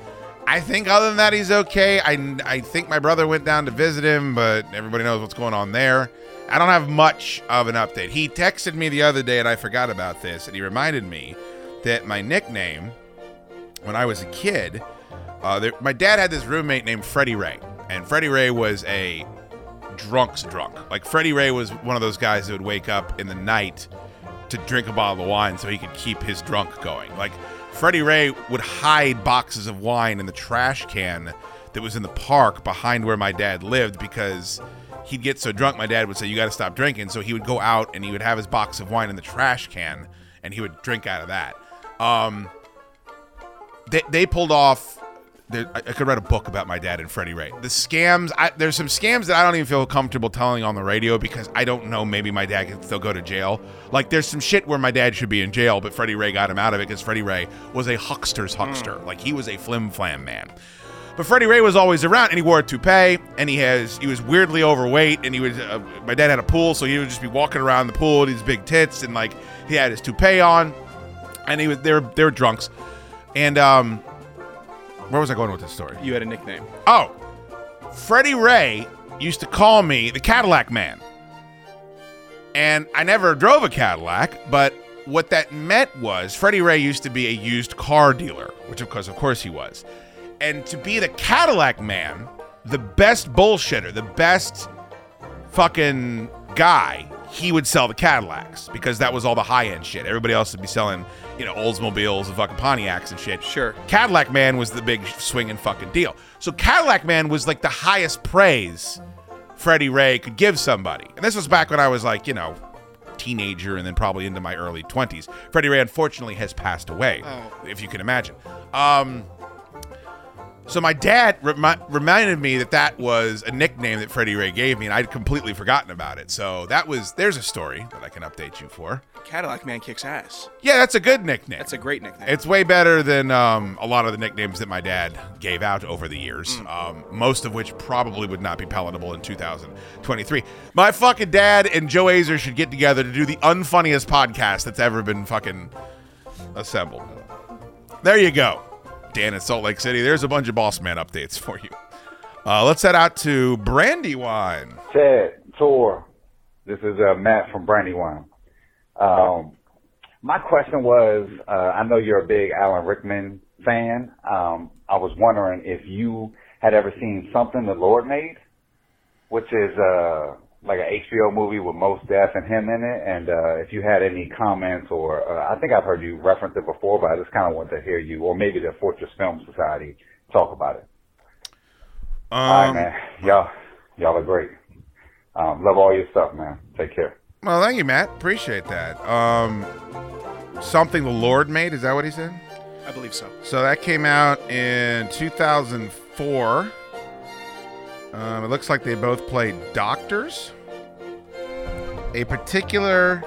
I think other than that, he's okay. I, I think my brother went down to visit him, but everybody knows what's going on there. I don't have much of an update. He texted me the other day, and I forgot about this, and he reminded me that my nickname... When I was a kid, uh, there, my dad had this roommate named Freddie Ray, and Freddie Ray was a drunk's drunk. Like, Freddie Ray was one of those guys that would wake up in the night to drink a bottle of wine so he could keep his drunk going. Like, Freddie Ray would hide boxes of wine in the trash can that was in the park behind where my dad lived because he'd get so drunk, my dad would say, "You got to stop drinking." So he would go out and he would have his box of wine in the trash can, and he would drink out of that. Um... They they pulled off. I could write a book about my dad and Freddie Ray. The scams. I, there's some scams that I don't even feel comfortable telling on the radio because I don't know. Maybe my dad can still go to jail. Like, there's some shit where my dad should be in jail, but Freddie Ray got him out of it because Freddie Ray was a huckster's huckster. Mm. Like, he was a flim flam man. But Freddie Ray was always around, and he wore a toupee, and he has he was weirdly overweight, and he was. Uh, my dad had a pool, so he would just be walking around the pool with his big tits, and like he had his toupee on, and he was they were they were drunks. And um, where was I going with this story? You had a nickname. Oh, Freddie Ray used to call me the Cadillac Man. And I never drove a Cadillac, but what that meant was Freddie Ray used to be a used car dealer, which of course, of course he was. And to be the Cadillac Man, the best bullshitter, the best fucking guy, he would sell the Cadillacs because that was all the high-end shit. Everybody else would be selling, you know, Oldsmobiles and fucking Pontiacs and shit. Sure. Cadillac Man was the big swinging fucking deal. So Cadillac Man was like the highest praise Freddie Ray could give somebody. And this was back when I was like, you know, teenager and then probably into my early twenties. Freddie Ray, unfortunately, has passed away, oh. if you can imagine. Um, so my dad remi- reminded me that that was a nickname that Freddie Ray gave me, and I'd completely forgotten about it. So that was, there's a story that I can update you for. Cadillac Man Kicks Ass. Yeah, that's a good nickname. That's a great nickname. It's way better than um, a lot of the nicknames that my dad gave out over the years, mm. um, most of which probably would not be palatable in two thousand twenty-three. My fucking dad and Joe Azer should get together to do the unfunniest podcast that's ever been fucking assembled. There you go. Dan in Salt Lake City, there's a bunch of Boss Man updates for you. Uh, let's head out to Brandywine. Ted, Tor, this is uh, Matt from Brandywine. Um, my question was, uh, I know you're a big Alan Rickman fan. Um, I was wondering if you had ever seen Something the Lord Made, which is uh, like an H B O movie with Mos Def and him in it, and uh, if you had any comments, or uh, I think I've heard you reference it before, but I just kind of wanted to hear you, or maybe the Fortress Film Society, talk about it. Um, all right, man. Y'all, y'all are great. Um, love all your stuff, man. Take care. Well, thank you, Matt. Appreciate that. Um, Something the Lord Made, is that what he said? I believe so. So that came out in two thousand four. Um, it looks like they both played doctors. A particular...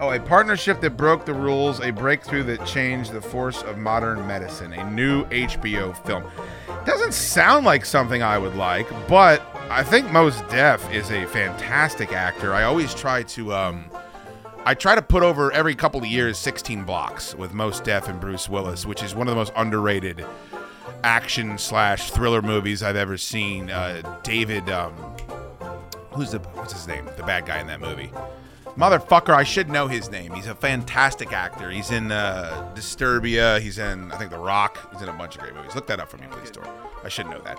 Oh, a partnership that broke the rules, a breakthrough that changed the force of modern medicine, a new H B O film. Doesn't sound like something I would like, but I think Mos Def is a fantastic actor. I always try to, um, I try to put over every couple of years sixteen Blocks with Mos Def and Bruce Willis, which is one of the most underrated action slash thriller movies I've ever seen. Uh, David, um, who's the, what's his name? The bad guy in that movie. Motherfucker, I should know his name. He's a fantastic actor. He's in uh, Disturbia. He's in, I think, The Rock. He's in a bunch of great movies. Look that up for me, please, Tor. I should know that.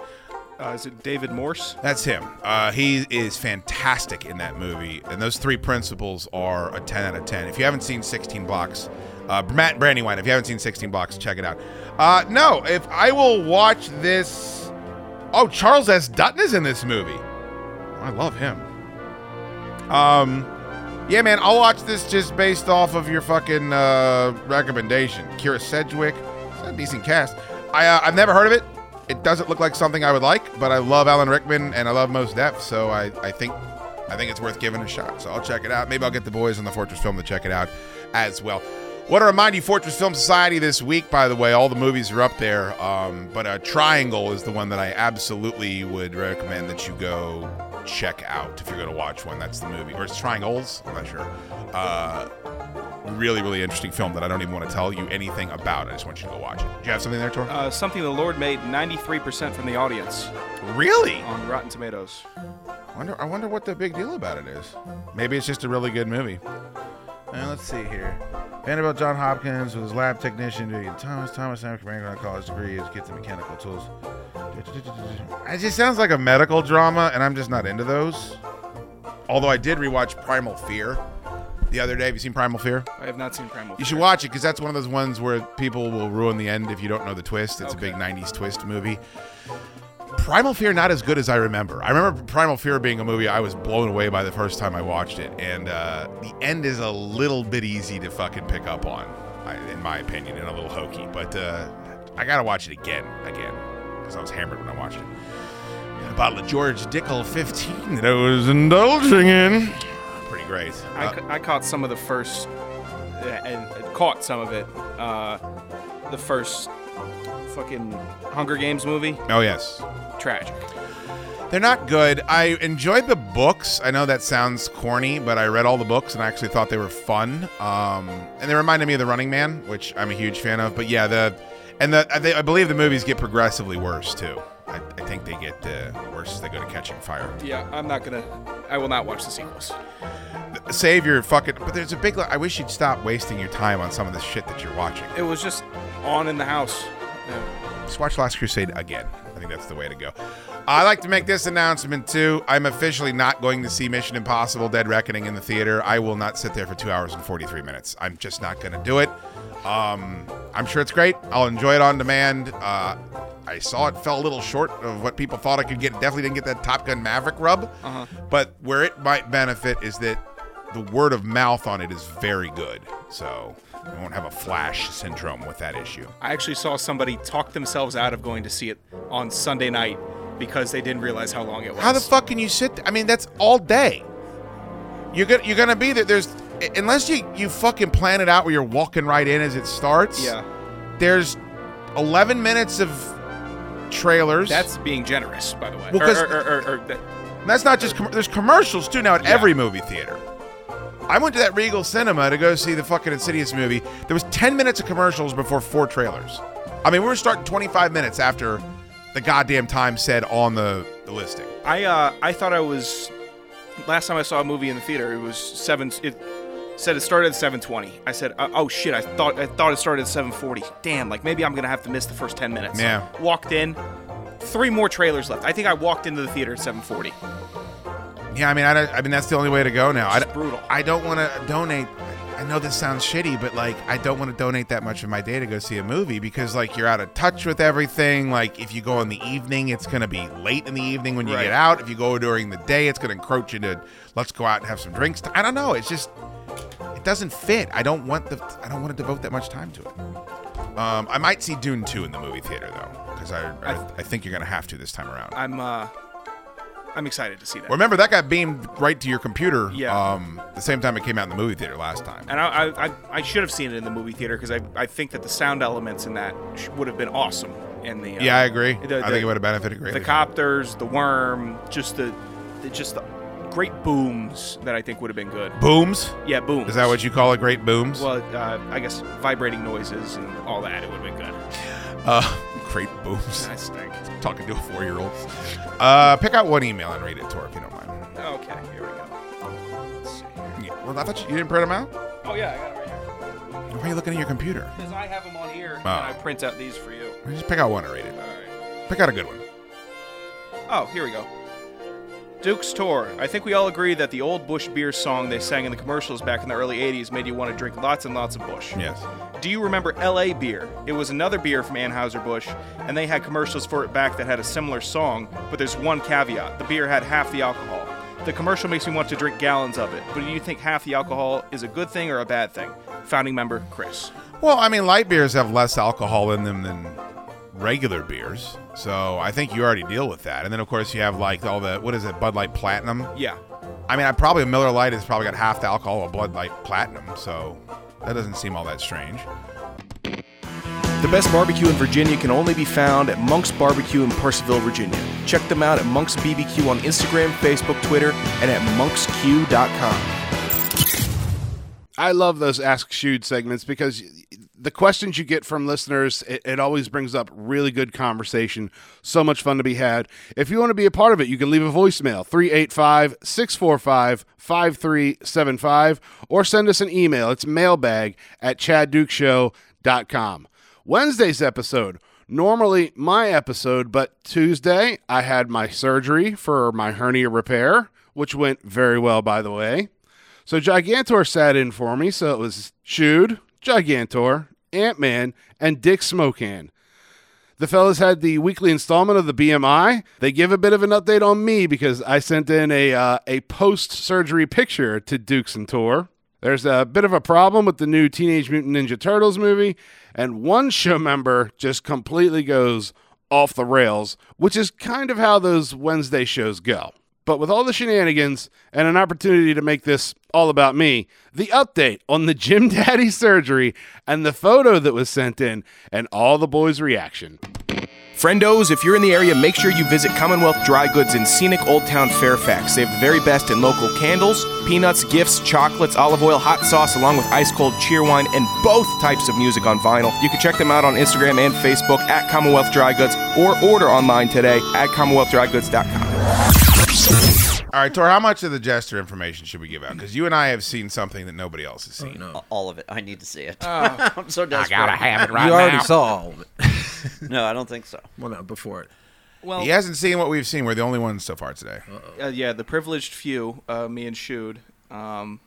Uh, is it David Morse? That's him. Uh, he is fantastic in that movie. And those three principles are a ten out of ten. If you haven't seen sixteen Blocks, uh, Matt Brandywine, if you haven't seen sixteen Blocks, check it out. Uh, no, if I will watch this... Oh, Charles S. Dutton is in this movie. I love him. Um... Yeah, man, I'll watch this just based off of your fucking uh, recommendation. Kira Sedgwick, it's a decent cast. I, uh, I've never heard of it. It doesn't look like something I would like, but I love Alan Rickman and I love Mos Def, so I, I think I think it's worth giving a shot. So I'll check it out. Maybe I'll get the boys on the Fortress Film to check it out as well. Want to remind you, Fortress Film Society this week, by the way, all the movies are up there, um, but uh, Triangle is the one that I absolutely would recommend that you go... check out if you're going to watch one. That's the movie, or it's Triangles, I'm not sure. Uh, really, really interesting film that I don't even want to tell you anything about. I just want you to go watch it. Do you have something there, Tor? Uh, Something the Lord Made, ninety-three percent from the audience. Really? On Rotten Tomatoes. I wonder, I wonder what the big deal about it is. Maybe it's just a really good movie. And let's see here. Vanderbilt John Hopkins was lab technician doing Thomas Thomas Sam Commander college degree is get the mechanical tools. It just sounds like a medical drama, and I'm just not into those. Although I did rewatch Primal Fear the other day. Have you seen Primal Fear? I have not seen Primal Fear. You should watch it, because that's one of those ones where people will ruin the end if you don't know the twist. It's okay. A big nineties twist movie. Primal Fear, not as good as I remember. I remember Primal Fear being a movie I was blown away by the first time I watched it. And uh, the end is a little bit easy to fucking pick up on, in my opinion, and a little hokey. But uh, I got to watch it again, again, because I was hammered when I watched it. And a bottle of George Dickel fifteen that I was indulging in. Pretty great. I, uh, ca- I caught some of the first, and uh, caught some of it, uh, the first... fucking Hunger Games movie. Oh, yes. Tragic. They're not good. I enjoyed the books. I know that sounds corny, but I read all the books and I actually thought they were fun. Um, and they reminded me of The Running Man, which I'm a huge fan of. But yeah, the and the I, they, I believe the movies get progressively worse, too. I, I think they get uh, worse as they go to Catching Fire. Yeah, I'm not going to... I will not watch the sequels. Save your fucking... But there's a big... I wish you'd stop wasting your time on some of the shit that you're watching. It was just on in the house. Just watch Last Crusade again. I think that's the way to go. I'd like to make this announcement too. I'm officially not going to see Mission Impossible Dead Reckoning in the theater. I will not sit there for two hours and forty-three minutes. I'm just not going to do it. Um, I'm sure it's great. I'll enjoy it on demand. Uh, I saw it fell a little short of what people thought I could get. It definitely didn't get that Top Gun Maverick rub. Uh-huh. But where it might benefit is that the word of mouth on it is very good. So we won't have a Flash syndrome with that issue. I actually saw somebody talk themselves out of going to see it on Sunday night because they didn't realize how long it was. How the fuck can you sit there? I mean, that's all day. You're gonna, you're gonna be there. There's unless you, you fucking plan it out where you're walking right in as it starts. Yeah. There's eleven minutes of trailers. That's being generous, by the way. Well, or, or, or, or, or, that, that's not just com- there's commercials too now at yeah. every movie theater. I went to that Regal Cinema to go see the fucking Insidious movie. There was ten minutes of commercials before four trailers. I mean, we were starting twenty-five minutes after the goddamn time said on the, the listing. I uh I thought I was. Last time I saw a movie in the theater, it was seven. It said it started at seven twenty. I said, "Oh shit! I thought I thought it started at seven forty. Damn! Like maybe I'm gonna have to miss the first ten minutes." Yeah. Walked in, three more trailers left. I think I walked into the theater at seven forty. Yeah, I mean, I, I mean that's the only way to go now. It's I, brutal. I don't want to donate. I know this sounds shitty, but like I don't want to donate that much of my day to go see a movie because like you're out of touch with everything. Like if you go in the evening, it's gonna be late in the evening when you right. get out. If you go during the day, it's gonna encroach into let's go out and have some drinks. I don't know. It's just it doesn't fit. I don't want the I don't want to devote that much time to it. Um, I might see Dune two in the movie theater though because I I, I I think you're gonna have to this time around. I'm uh. I'm excited to see that. Remember, that got beamed right to your computer yeah. um, the same time it came out in the movie theater last time. And I I, I, I should have seen it in the movie theater because I, I think that the sound elements in that sh- would have been awesome. In the uh, Yeah, I agree. The, the, I think it would have benefited greatly. The copters, the worm, just the, the just the great booms that I think would have been good. Booms? Yeah, booms. Is that what you call it, great booms? Well, uh, I guess vibrating noises and all that, it would have been good. Uh, great booms. I stink. Talking to a four-year-old. Uh, pick out one email and read it, Tor, if you don't mind. Okay, here we go. Let's see here. Yeah, well, I thought you, you didn't print them out? Oh, yeah, I got it right here. Why are you looking at your computer? Because I have them on here, oh. and I print out these for you. Just pick out one and read it. All right. Pick out a good one. Oh, here we go. Duke's Tor. I think we all agree that the old Bush beer song they sang in the commercials back in the early eighties made you want to drink lots and lots of Bush. Yes. Do you remember L A Beer? It was another beer from Anheuser-Busch, and they had commercials for it back that had a similar song, but there's one caveat. The beer had half the alcohol. The commercial makes me want to drink gallons of it, but do you think half the alcohol is a good thing or a bad thing? Founding member, Chris. Well, I mean, light beers have less alcohol in them than regular beers, so I think you already deal with that. And then, of course, you have, like, all the, what is it, Bud Light Platinum? Yeah. I mean, I probably Miller Lite has probably got half the alcohol of Bud Light Platinum, so... that doesn't seem all that strange. The best barbecue in Virginia can only be found at Monk's Barbecue in Percival, Virginia. Check them out at Monk's B B Q on Instagram, Facebook, Twitter, and at monks q dot com. I love those Ask Shude segments because the questions you get from listeners, it, it always brings up really good conversation. So much fun to be had. If you want to be a part of it, you can leave a voicemail, three eight five, six four five, five three seven five, or send us an email. It's mailbag at chad duke show dot com. Wednesday's episode, normally my episode, but Tuesday I had my surgery for my hernia repair, which went very well, by the way. So Gigantor sat in for me, so it was Shude, Gigantor, Ant-Man, and Dick Smokan. The fellas had the weekly installment of the B M I. They give a bit of an update on me because I sent in a uh, a post-surgery picture to Dukes and Tor. There's a bit of a problem with the new Teenage Mutant Ninja Turtles movie, and one show member just completely goes off the rails, which is kind of how those Wednesday shows go. But with all the shenanigans and an opportunity to make this all about me, the update on the Gym Daddy surgery and the photo that was sent in and all the boys' reaction. Friendos, if you're in the area, make sure you visit Commonwealth Dry Goods in scenic Old Town Fairfax. They have the very best in local candles, peanuts, gifts, chocolates, olive oil, hot sauce, along with ice-cold cheerwine and both types of music on vinyl. You can check them out on Instagram and Facebook at Commonwealth Dry Goods or order online today at commonwealth dry goods dot com. All right, Tor, how much of the Jester information should we give out? Because you and I have seen something that nobody else has seen. Oh, no. All of it. I need to see it. Oh. I'm so desperate. I gotta have it right now. You already now. Saw all of it. No, I don't think so. Well, no, before it. Well, he hasn't seen what we've seen. We're the only ones so far today. Uh, yeah, the privileged few, uh, me and Shude. Um,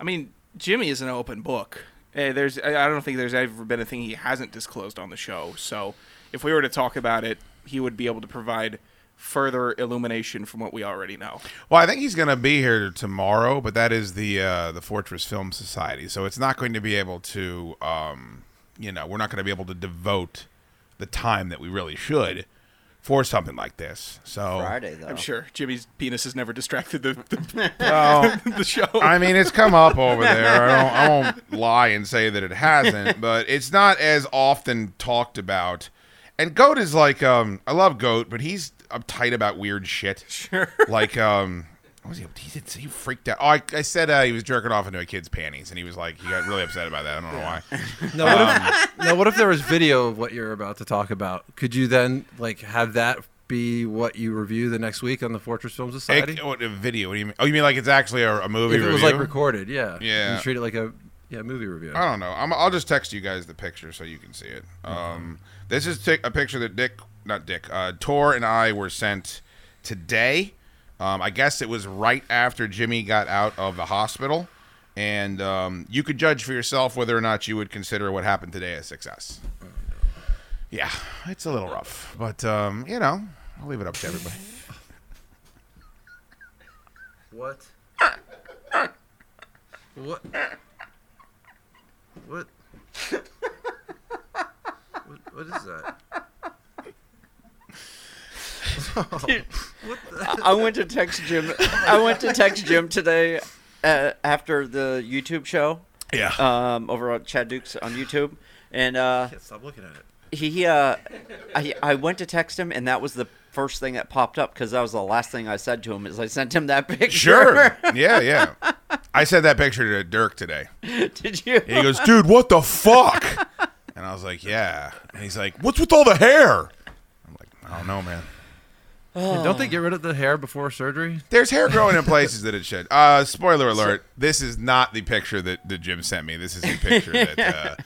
I mean, Jimmy is an open book. Hey, there's, I don't think there's ever been a thing he hasn't disclosed on the show. So if we were to talk about it, he would be able to provide further illumination from what we already know. Well, I think he's going to be here tomorrow, but that is the uh, the Fortress Film Society, so it's not going to be able to, um, you know, we're not going to be able to devote the time that we really should for something like this. So Friday, though. I'm sure Jimmy's penis has never distracted the the, well, the show. I mean, it's come up over there. I don't, I won't lie and say that it hasn't, but it's not as often talked about. And Goat is like, um, I love Goat, but he's uptight about weird shit. Sure. Like, um, what was he? He, did, he freaked out. Oh, I, I said uh, he was jerking off into a kid's panties, and he was like, he got really upset about that. I don't know yeah. why. Now what, um, if, now, what if there was video of what you're about to talk about? Could you then like have that be what you review the next week on the Fortress Film Society? It, what, a video? What do you mean? Oh, you mean like it's actually a, a movie? If it review? was like recorded, yeah. Yeah. You treat it like a yeah movie review. I don't know. I'm, I'll just text you guys the picture so you can see it. Mm-hmm. Um, this is t- a picture that Dick, not Dick, uh, Tor and I were sent today. Um, I guess it was right after Jimmy got out of the hospital, and um, you could judge for yourself whether or not you would consider what happened today a success. Yeah, it's a little rough, but, um, you know, I'll leave it up to everybody. What? What? What? What, what is that? Dude, what the? I went to text Jim. I went to text Jim today uh, after the YouTube show. Yeah. Um, over at Chad Dukes on YouTube, and uh, I can't stop looking at it. He, uh, I, I went to text him, and that was the first thing that popped up because that was the last thing I said to him. Is I sent him that picture. Sure. Yeah, yeah. I sent that picture to Dirk today. Did you? And he goes, dude, what the fuck? And I was like, yeah. And he's like, what's with all the hair? I'm like, I don't know, man. Oh. Don't they get rid of the hair before surgery? There's hair growing in places that it should. Uh, spoiler alert, this is not the picture that, that Jim sent me. This is the picture that uh,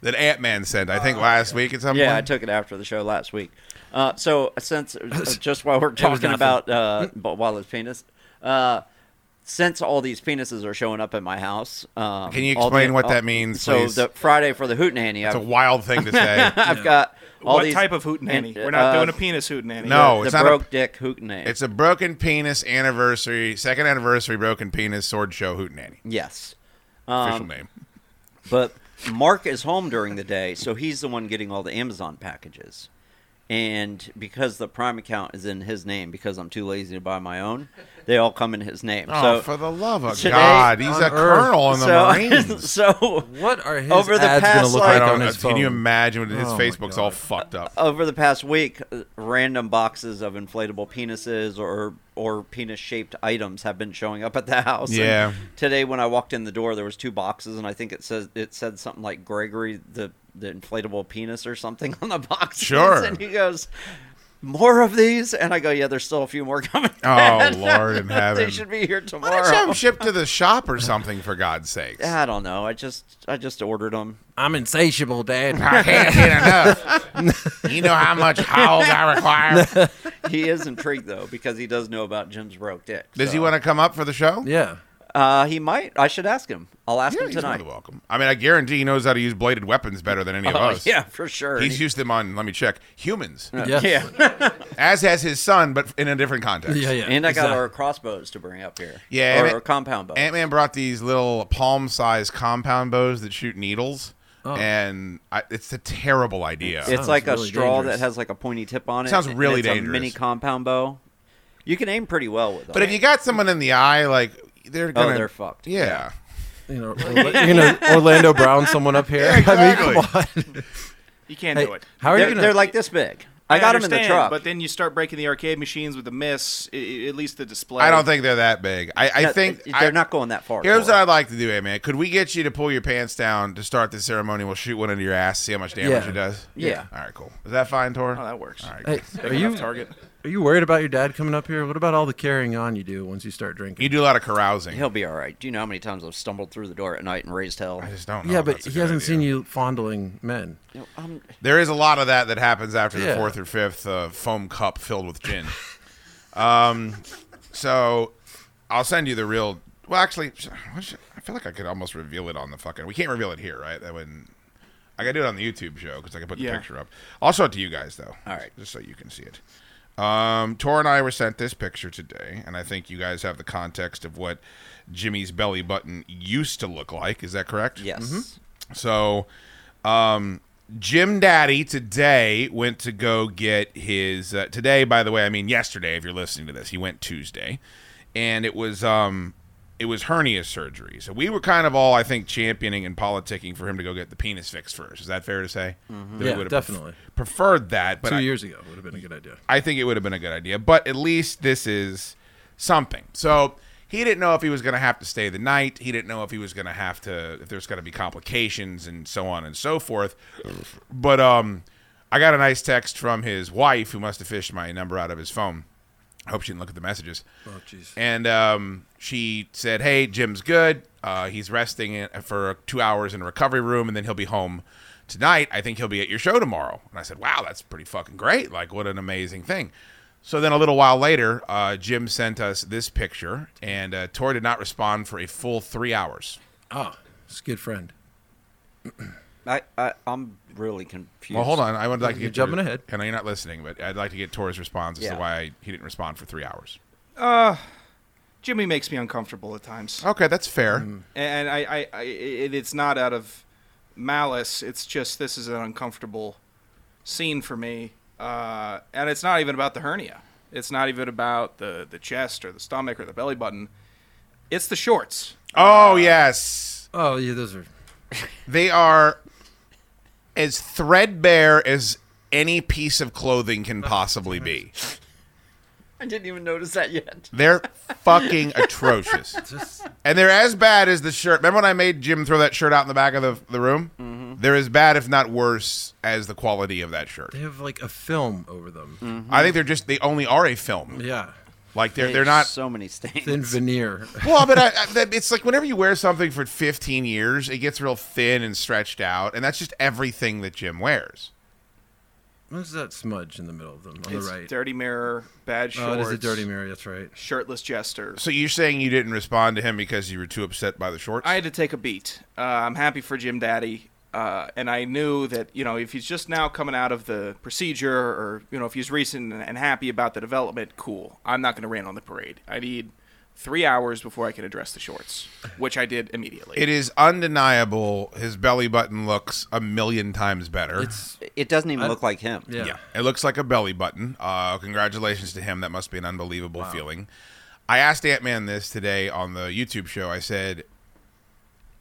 that Ant-Man sent, I think, oh, last yeah. week at some yeah, point. Yeah, I took it after the show last week. Uh, so since uh, just while we're talking about uh, Wallace's penis, uh, since all these penises are showing up at my house. Um, Can you explain the, what all, that means, so please? So the Friday for the Hootenanny. It's a wild thing to say. I've yeah. got... All what these, type of hootenanny? Uh, We're not doing a penis hootenanny. No, the, it's the not broke a, dick hootenanny. It's a broken penis anniversary, second anniversary broken penis sword show hootenanny. Yes, um, official name. But Mark is home during the day, so he's the one getting all the Amazon packages. And because the Prime account is in his name, because I'm too lazy to buy my own, they all come in his name. Oh, so, for the love of today, God, he's a colonel in the so, Marines. So what are his over the ads going to look like, like on his phone? Can you imagine what his oh Facebook's all fucked up? Over the past week, random boxes of inflatable penises or or penis-shaped items have been showing up at the house. Yeah. And today, when I walked in the door, there was two boxes, and I think it says it said something like Gregory the. the inflatable penis or something on the box. Sure. And he goes, more of these? And I go, yeah, there's still a few more coming. Oh, Lord in heaven. They should be here tomorrow. Why don't you have them shipped to the shop or something, for God's sakes? I don't know. I just I just ordered them. I'm insatiable, Dad. I can't get enough. You know how much hog I require? He is intrigued, though, because he does know about Jim's broke dick. Does so. he want to come up for the show? Yeah. Uh, he might. I should ask him. I'll ask yeah, him tonight. He's really welcome. I mean, I guarantee he knows how to use bladed weapons better than any of uh, us. Yeah, for sure. He's he... used them on, let me check, humans. Uh, yes. Yeah. As has his son, but in a different context. Yeah, yeah. And I exactly. got our crossbows to bring up here. Yeah. Or Ant- our compound bows. Ant-Man brought these little palm-sized compound bows that shoot needles. Oh. And I, it's a terrible idea. It it's like really a straw dangerous. that has like a pointy tip on it. It sounds really it's dangerous. It's a mini compound bow. You can aim pretty well with them. But if you got someone in the eye, like... They're gonna, oh, they're fucked. Yeah. You know, you know, Orlando Brown someone up here. Yeah, exactly. I mean, come on. You can't hey, do it. How are they're, you gonna... They're like this big. I, I got them in the truck. But then you start breaking the arcade machines with the miss, at least the display. I don't think they're that big. I, I no, think... They're I, not going that far. Here's what I'd like to do, hey, man. Could we get you to pull your pants down to start the ceremony? We'll shoot one into your ass, see how much damage yeah. it does? Yeah. yeah. All right, cool. Is that fine, Tor? Oh, that works. All right, hey, cool. Are you... Target. Are you worried about your dad coming up here? What about all the carrying on you do once you start drinking? You do a lot of carousing. He'll be all right. Do you know how many times I've stumbled through the door at night and raised hell? I just don't know. Yeah, but he hasn't idea. seen you fondling men. You know, um, there is a lot of that that happens after yeah. the fourth or fifth uh, foam cup filled with gin. um, So I'll send you the real... Well, actually, I feel like I could almost reveal it on the fucking... We can't reveal it here, right? That wouldn't... I gotta do it on the YouTube show because I can put the yeah. picture up. I'll show it to you guys though. All right, just so you can see it. Um, Tor and I were sent this picture today, and I think you guys have the context of what Jimmy's belly button used to look like. Is that correct? Yes. Mm-hmm. So, um, Jim Daddy today went to go get his. Uh, today, by the way, I mean yesterday. If you're listening to this, he went Tuesday, and it was. Um, It was hernia surgery. So we were kind of all, I think, championing and politicking for him to go get the penis fixed first. Is that fair to say? Mm-hmm. Yeah, definitely. Pref- preferred that. But Two I, years ago would have been a good idea. I think it would have been a good idea. But at least this is something. So he didn't know if he was going to have to stay the night. He didn't know if he was going to have to, if there's going to be complications and so on and so forth. But um, I got a nice text from his wife, who must have fished my number out of his phone. I hope she didn't look at the messages. Oh, jeez. And um, she said, hey, Jim's good. Uh, he's resting in, for two hours in a recovery room, and then he'll be home tonight. I think he'll be at your show tomorrow. And I said, wow, that's pretty fucking great. Like, what an amazing thing. So then a little while later, uh, Jim sent us this picture, and uh, Tor did not respond for a full three hours. Oh, it's a good friend. I, I, I'm really confused. Well, hold on. I would like to get you're jumping your, ahead. I know you're not listening, but I'd like to get Tor's response as yeah. to why I, he didn't respond for three hours. Uh, Jimmy makes me uncomfortable at times. Okay, that's fair. Mm. And I, I, I it, it's not out of malice. It's just this is an uncomfortable scene for me. Uh, and it's not even about the hernia. It's not even about the, the chest or the stomach or the belly button. It's the shorts. Oh, uh, yes. Oh, yeah, those are... They are... as threadbare as any piece of clothing can possibly be. I didn't even notice that yet. They're fucking atrocious. Just... And they're as bad as the shirt. Remember when I made Jim throw that shirt out in the back of the, the room? Mm-hmm. They're as bad, if not worse, as the quality of that shirt. They have like a film over them. Mm-hmm. I think they're just, they only are a film. Yeah. Like they're, they're not so many stains. Thin veneer. Well, but I, I, it's like whenever you wear something for fifteen years, it gets real thin and stretched out, and that's just everything that Jim wears. What's that smudge in the middle of them on it's the right? Dirty mirror, bad shorts. Oh, it is a dirty mirror. That's right. Shirtless Jester. So you're saying you didn't respond to him because you were too upset by the shorts? I had to take a beat. Uh, I'm happy for Jim Daddy, uh, and I knew that you know if he's just now coming out of the procedure, or you know if he's recent and happy about the development, cool. I'm not going to rain on the parade. I need three hours before I can address the shorts, which I did immediately. It is undeniable. His belly button looks a million times better. It's, it doesn't even I, look like him. Yeah. yeah, it looks like a belly button. Uh, congratulations to him. That must be an unbelievable wow. feeling. I asked Ant-Man this today on the YouTube show. I said,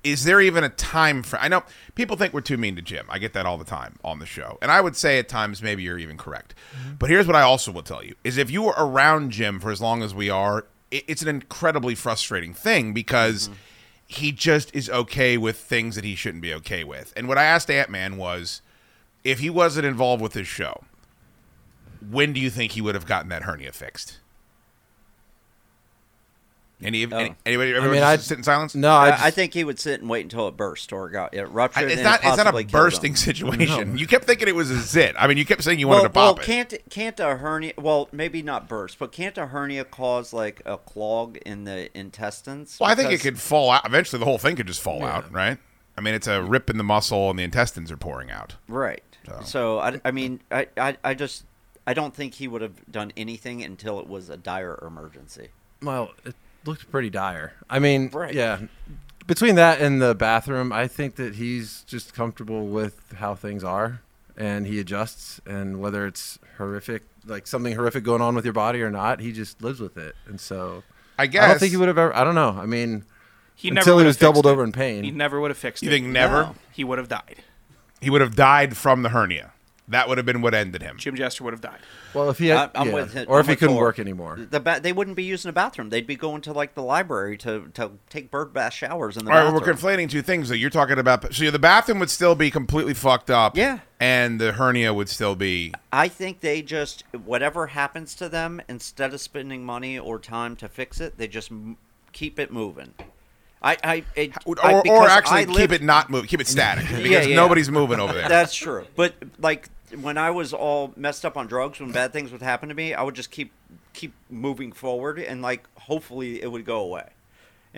is there even a time frame? I know people think we're too mean to Jim. I get that all the time on the show. And I would say at times maybe you're even correct. Mm-hmm. But here's what I also will tell you is if you were around Jim for as long as we are, it's an incredibly frustrating thing because mm-hmm. he just is okay with things that he shouldn't be okay with. And what I asked Ant-Man was, if he wasn't involved with his show, when do you think he would have gotten that hernia fixed? Any, oh. any, anybody ever I mean, just sit in silence? No, I, just, I think he would sit and wait until it burst or got it ruptured. I, it's, and not, it's not a bursting situation. No. You kept thinking it was a zit. I mean, you kept saying you well, wanted to pop well, it. Well, can't can't a hernia? Well, maybe not burst, but can't a hernia cause like a clog in the intestines? Well, because, I think it could fall out. Eventually, the whole thing could just fall yeah. out, right? I mean, it's a rip in the muscle, and the intestines are pouring out. Right. So, so I, I mean, I, I, I just I don't think he would have done anything until it was a dire emergency. Well, it looked pretty dire. I mean, right. yeah. Between that and the bathroom, I think that he's just comfortable with how things are, and he adjusts. And whether it's horrific, like something horrific going on with your body or not, he just lives with it. And so, I guess I don't think he would have ever. I don't know. I mean, he never until he was doubled it. over in pain, he never would have fixed it. You think never? No. He would have died. He would have died from the hernia. That would have been what ended him. Jim Jester would have died. Well, if he had, I'm yeah. with him. Or if I'm he couldn't Tor. work anymore. The ba- they wouldn't be using a bathroom. They'd be going to like the library to, to take bird bath showers in the All bathroom. All right, we're conflating two things though. You're talking about so the bathroom would still be completely fucked up. Yeah. And the hernia would still be. I think they just whatever happens to them, instead of spending money or time to fix it, they just m- keep it moving. I, I, it, or, I or actually I lived, keep it not moving, keep it static because yeah, yeah. nobody's moving over there. That's true. But like. When I was all messed up on drugs, when bad things would happen to me, I would just keep keep moving forward, and like hopefully it would go away.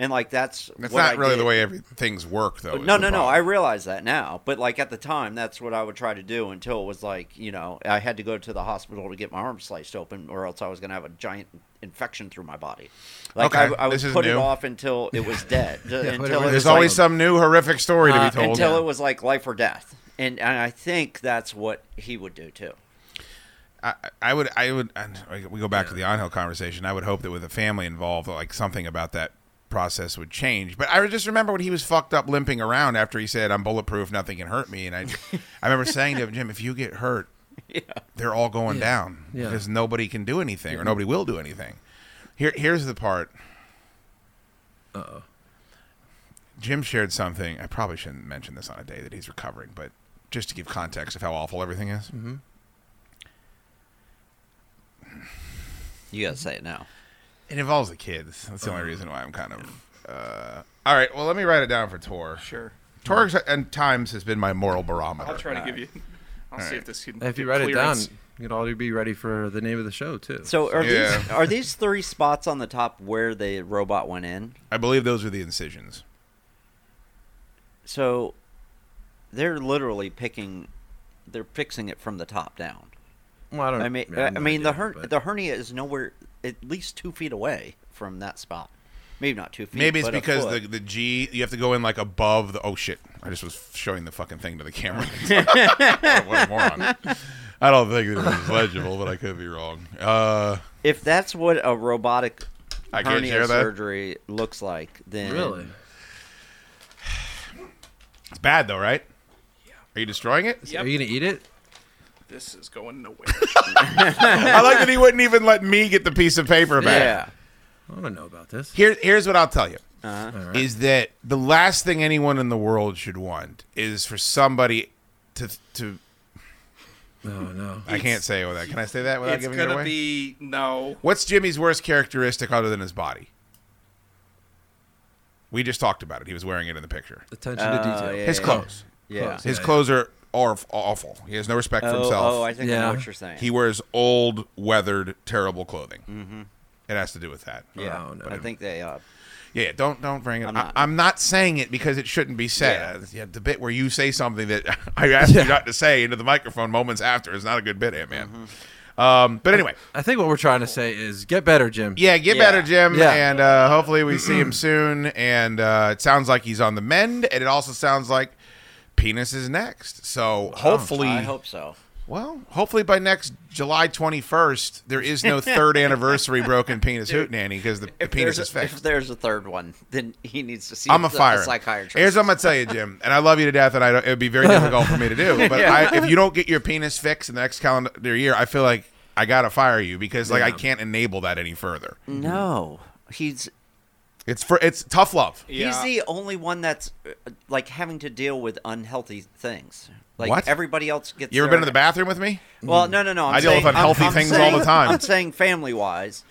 And, like, that's That's what not I really did. The way everything's work, though. No, no, no. I realize that now. But, like, at the time, that's what I would try to do until it was, like, you know, I had to go to the hospital to get my arm sliced open or else I was going to have a giant infection through my body. Like, okay. I, I would put new. it off until it was dead. yeah, until there's was always like, some new horrific story uh, to be told. Until yeah. it was, like, life or death. And and I think that's what he would do, too. I, I would, I would, I, we go back yeah. to the Angel conversation. I would hope that with a family involved, like, something about that process would change, but I just remember when he was fucked up limping around after he said I'm bulletproof, nothing can hurt me, and I I remember saying to him, Jim, if you get hurt yeah. they're all going yeah. down yeah. because nobody can do anything yeah. or nobody will do anything. Here here's the part. Uh-oh. Jim shared something. I probably shouldn't mention this on a day that he's recovering, but just to give context of how awful everything is. Mm-hmm. You gotta say it now. It involves the kids. That's the only reason why I'm kind of... Uh... All right, well, let me write it down for Tor. Sure. Tor and Times has been my moral barometer. I'll try to all give right. you... I'll all see right. if this can... If you write clearance. It down, you'd already be ready for the name of the show, too. So are yeah. these are these three spots on the top where the robot went in? I believe those are the incisions. So they're literally picking... They're fixing it from the top down. Well, I don't... I mean, I I no mean idea, the her- the hernia is nowhere... at least two feet away from that spot. Maybe not two feet. Maybe it's because the, the G, you have to go in like above the, oh shit. I just was showing the fucking thing to the camera. Oh, what a moron. I don't think it was legible, but I could be wrong. Uh, if that's what a robotic I hernia surgery looks like, then. Really? It's bad though, right? Yeah. Are you destroying it? Yep. Are you going to eat it? This is going nowhere. I like that he wouldn't even let me get the piece of paper back. Yeah. I don't know about this. Here, here's what I'll tell you. Uh-huh. All right. Is that the last thing anyone in the world should want is for somebody to... to no, no. I it's, can't say it without. Can I say that without giving it away? It's going to be... No. What's Jimmy's worst characteristic other than his body? We just talked about it. He was wearing it in the picture. Attention uh, to detail. Yeah, his yeah, clothes. Yeah. Clothes. His yeah, clothes yeah. are... Or awful. He has no respect for oh, himself. Oh, I think yeah. I know what you're saying. He wears old, weathered, terrible clothing. Mm-hmm. It has to do with that. Yeah, oh, no. I think they. Uh, yeah, don't don't bring it. I'm not, I, I'm not saying it because it shouldn't be said. Yeah. Yeah, the bit where you say something that I asked yeah. you not to say into the microphone moments after is not a good bit, Ant-Man. Mm-hmm. Um, but anyway, I think what we're trying to say is get better, Jim. Yeah, get yeah. better, Jim, yeah. and uh, hopefully we see him soon. And uh, it sounds like he's on the mend, and it also sounds like. Penis is next, so hopefully oh, I hope so. Well, hopefully by next July twenty-first, there is no third anniversary broken penis Dude, hootenanny because the, the penis is fixed. If there's a third one, then he needs to see I'm a, the, fire. a psychiatrist. Here's what I'm gonna tell you, Jim, and I love you to death, and I don't, it would be very difficult for me to do. But yeah. I, if you don't get your penis fixed in the next calendar year, I feel like I gotta fire you because like yeah. I can't enable that any further. No, he's. It's for it's tough love. Yeah. He's the only one that's like having to deal with unhealthy things. Like what? Everybody else gets. You ever their... been to the bathroom with me? Well, no, no, no. I'm I saying, deal with unhealthy I'm, I'm things saying, all the time. I'm saying family wise,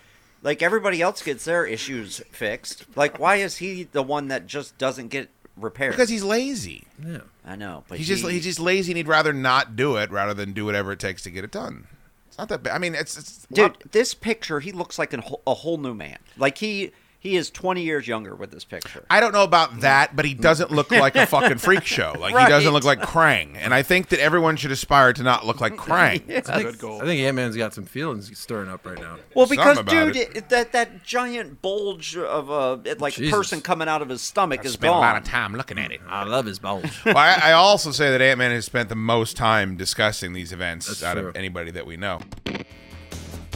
like everybody else gets their issues fixed. Like why is he the one that just doesn't get repaired? Because he's lazy. Yeah, I know. But he's he... just he's just lazy, and he'd rather not do it rather than do whatever it takes to get it done. It's not that bad. I mean, it's, it's dude. Lot... This picture, he looks like a whole, a whole new man. Like he. He is twenty years younger with this picture. I don't know about that, but he doesn't look like a fucking freak show. Like right. He doesn't look like Krang, and I think that everyone should aspire to not look like Krang. That's a good goal. I think Ant-Man's got some feelings stirring up right now. Well, because dude, it. It, that that giant bulge of a like Jesus. Person coming out of his stomach I is spent gone. Spent a lot of time looking at it. I love his bulge. Well, I, I also say that Ant-Man has spent the most time discussing these events That's out true. Of anybody that we know.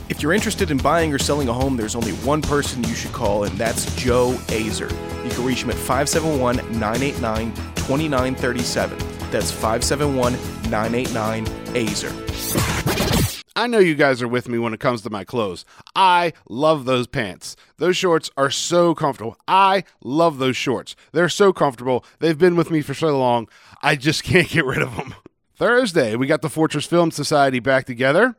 If you're interested in buying or selling a home, there's only one person you should call, and that's Joe Azer. You can reach him at five seven one, nine eight nine, two nine three seven. That's five seven one, nine eight nine, A Z E R. I know you guys are with me when it comes to my clothes. I love those pants. Those shorts are so comfortable. I love those shorts. They're so comfortable. They've been with me for so long, I just can't get rid of them. Thursday, we got the Fortress Film Society back together.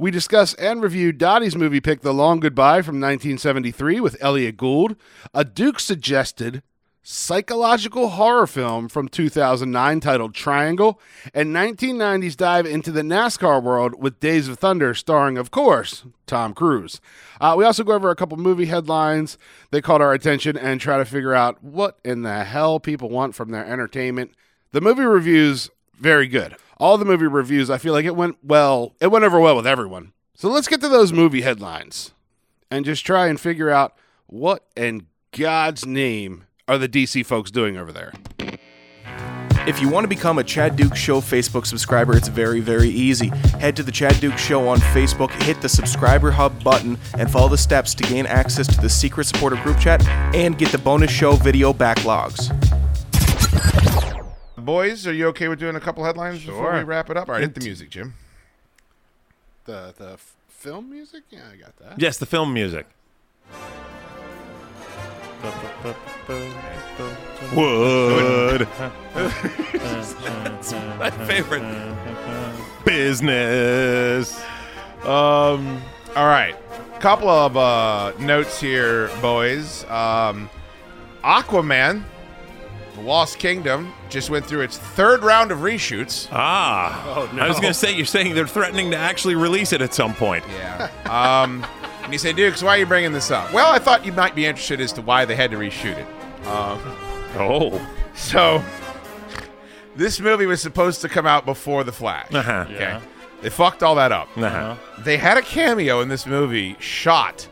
We discuss and review Dottie's movie pick, The Long Goodbye from nineteen seventy-three with Elliot Gould. A Duke suggested psychological horror film from two thousand nine titled Triangle, and nineteen nineties dive into the NASCAR world with Days of Thunder, starring, of course, Tom Cruise. Uh, we also go over a couple movie headlines that caught our attention and try to figure out what in the hell people want from their entertainment. The movie reviews, very good. All the movie reviews, I feel like it went well. It went over well with everyone. So let's get to those movie headlines and just try and figure out what in God's name are the D C folks doing over there. If you want to become a Chad Dukes Show Facebook subscriber, it's very, very easy. Head to the Chad Dukes Show on Facebook, hit the Subscriber Hub button, and follow the steps to gain access to the secret supporter group chat and get the bonus show video backlogs. Boys, are you okay with doing a couple headlines sure. before we wrap it up? All right, hit the music, Jim. The the f- film music? Yeah, I got that. Yes, the film music. Wood. That's my favorite. Business. Um. All right. Couple of uh, notes here, boys. Um, Aquaman, The Lost Kingdom, just went through its third round of reshoots. Ah. Oh, no. I was going to say, you're saying they're threatening to actually release it at some point. Yeah. Um... And you say, Dukes, why are you bringing this up? Well, I thought you might be interested as to why they had to reshoot it. Uh, oh. So, this movie was supposed to come out before The Flash. Uh-huh. Okay. Yeah. They fucked all that up. Uh-huh. They had a cameo in this movie shot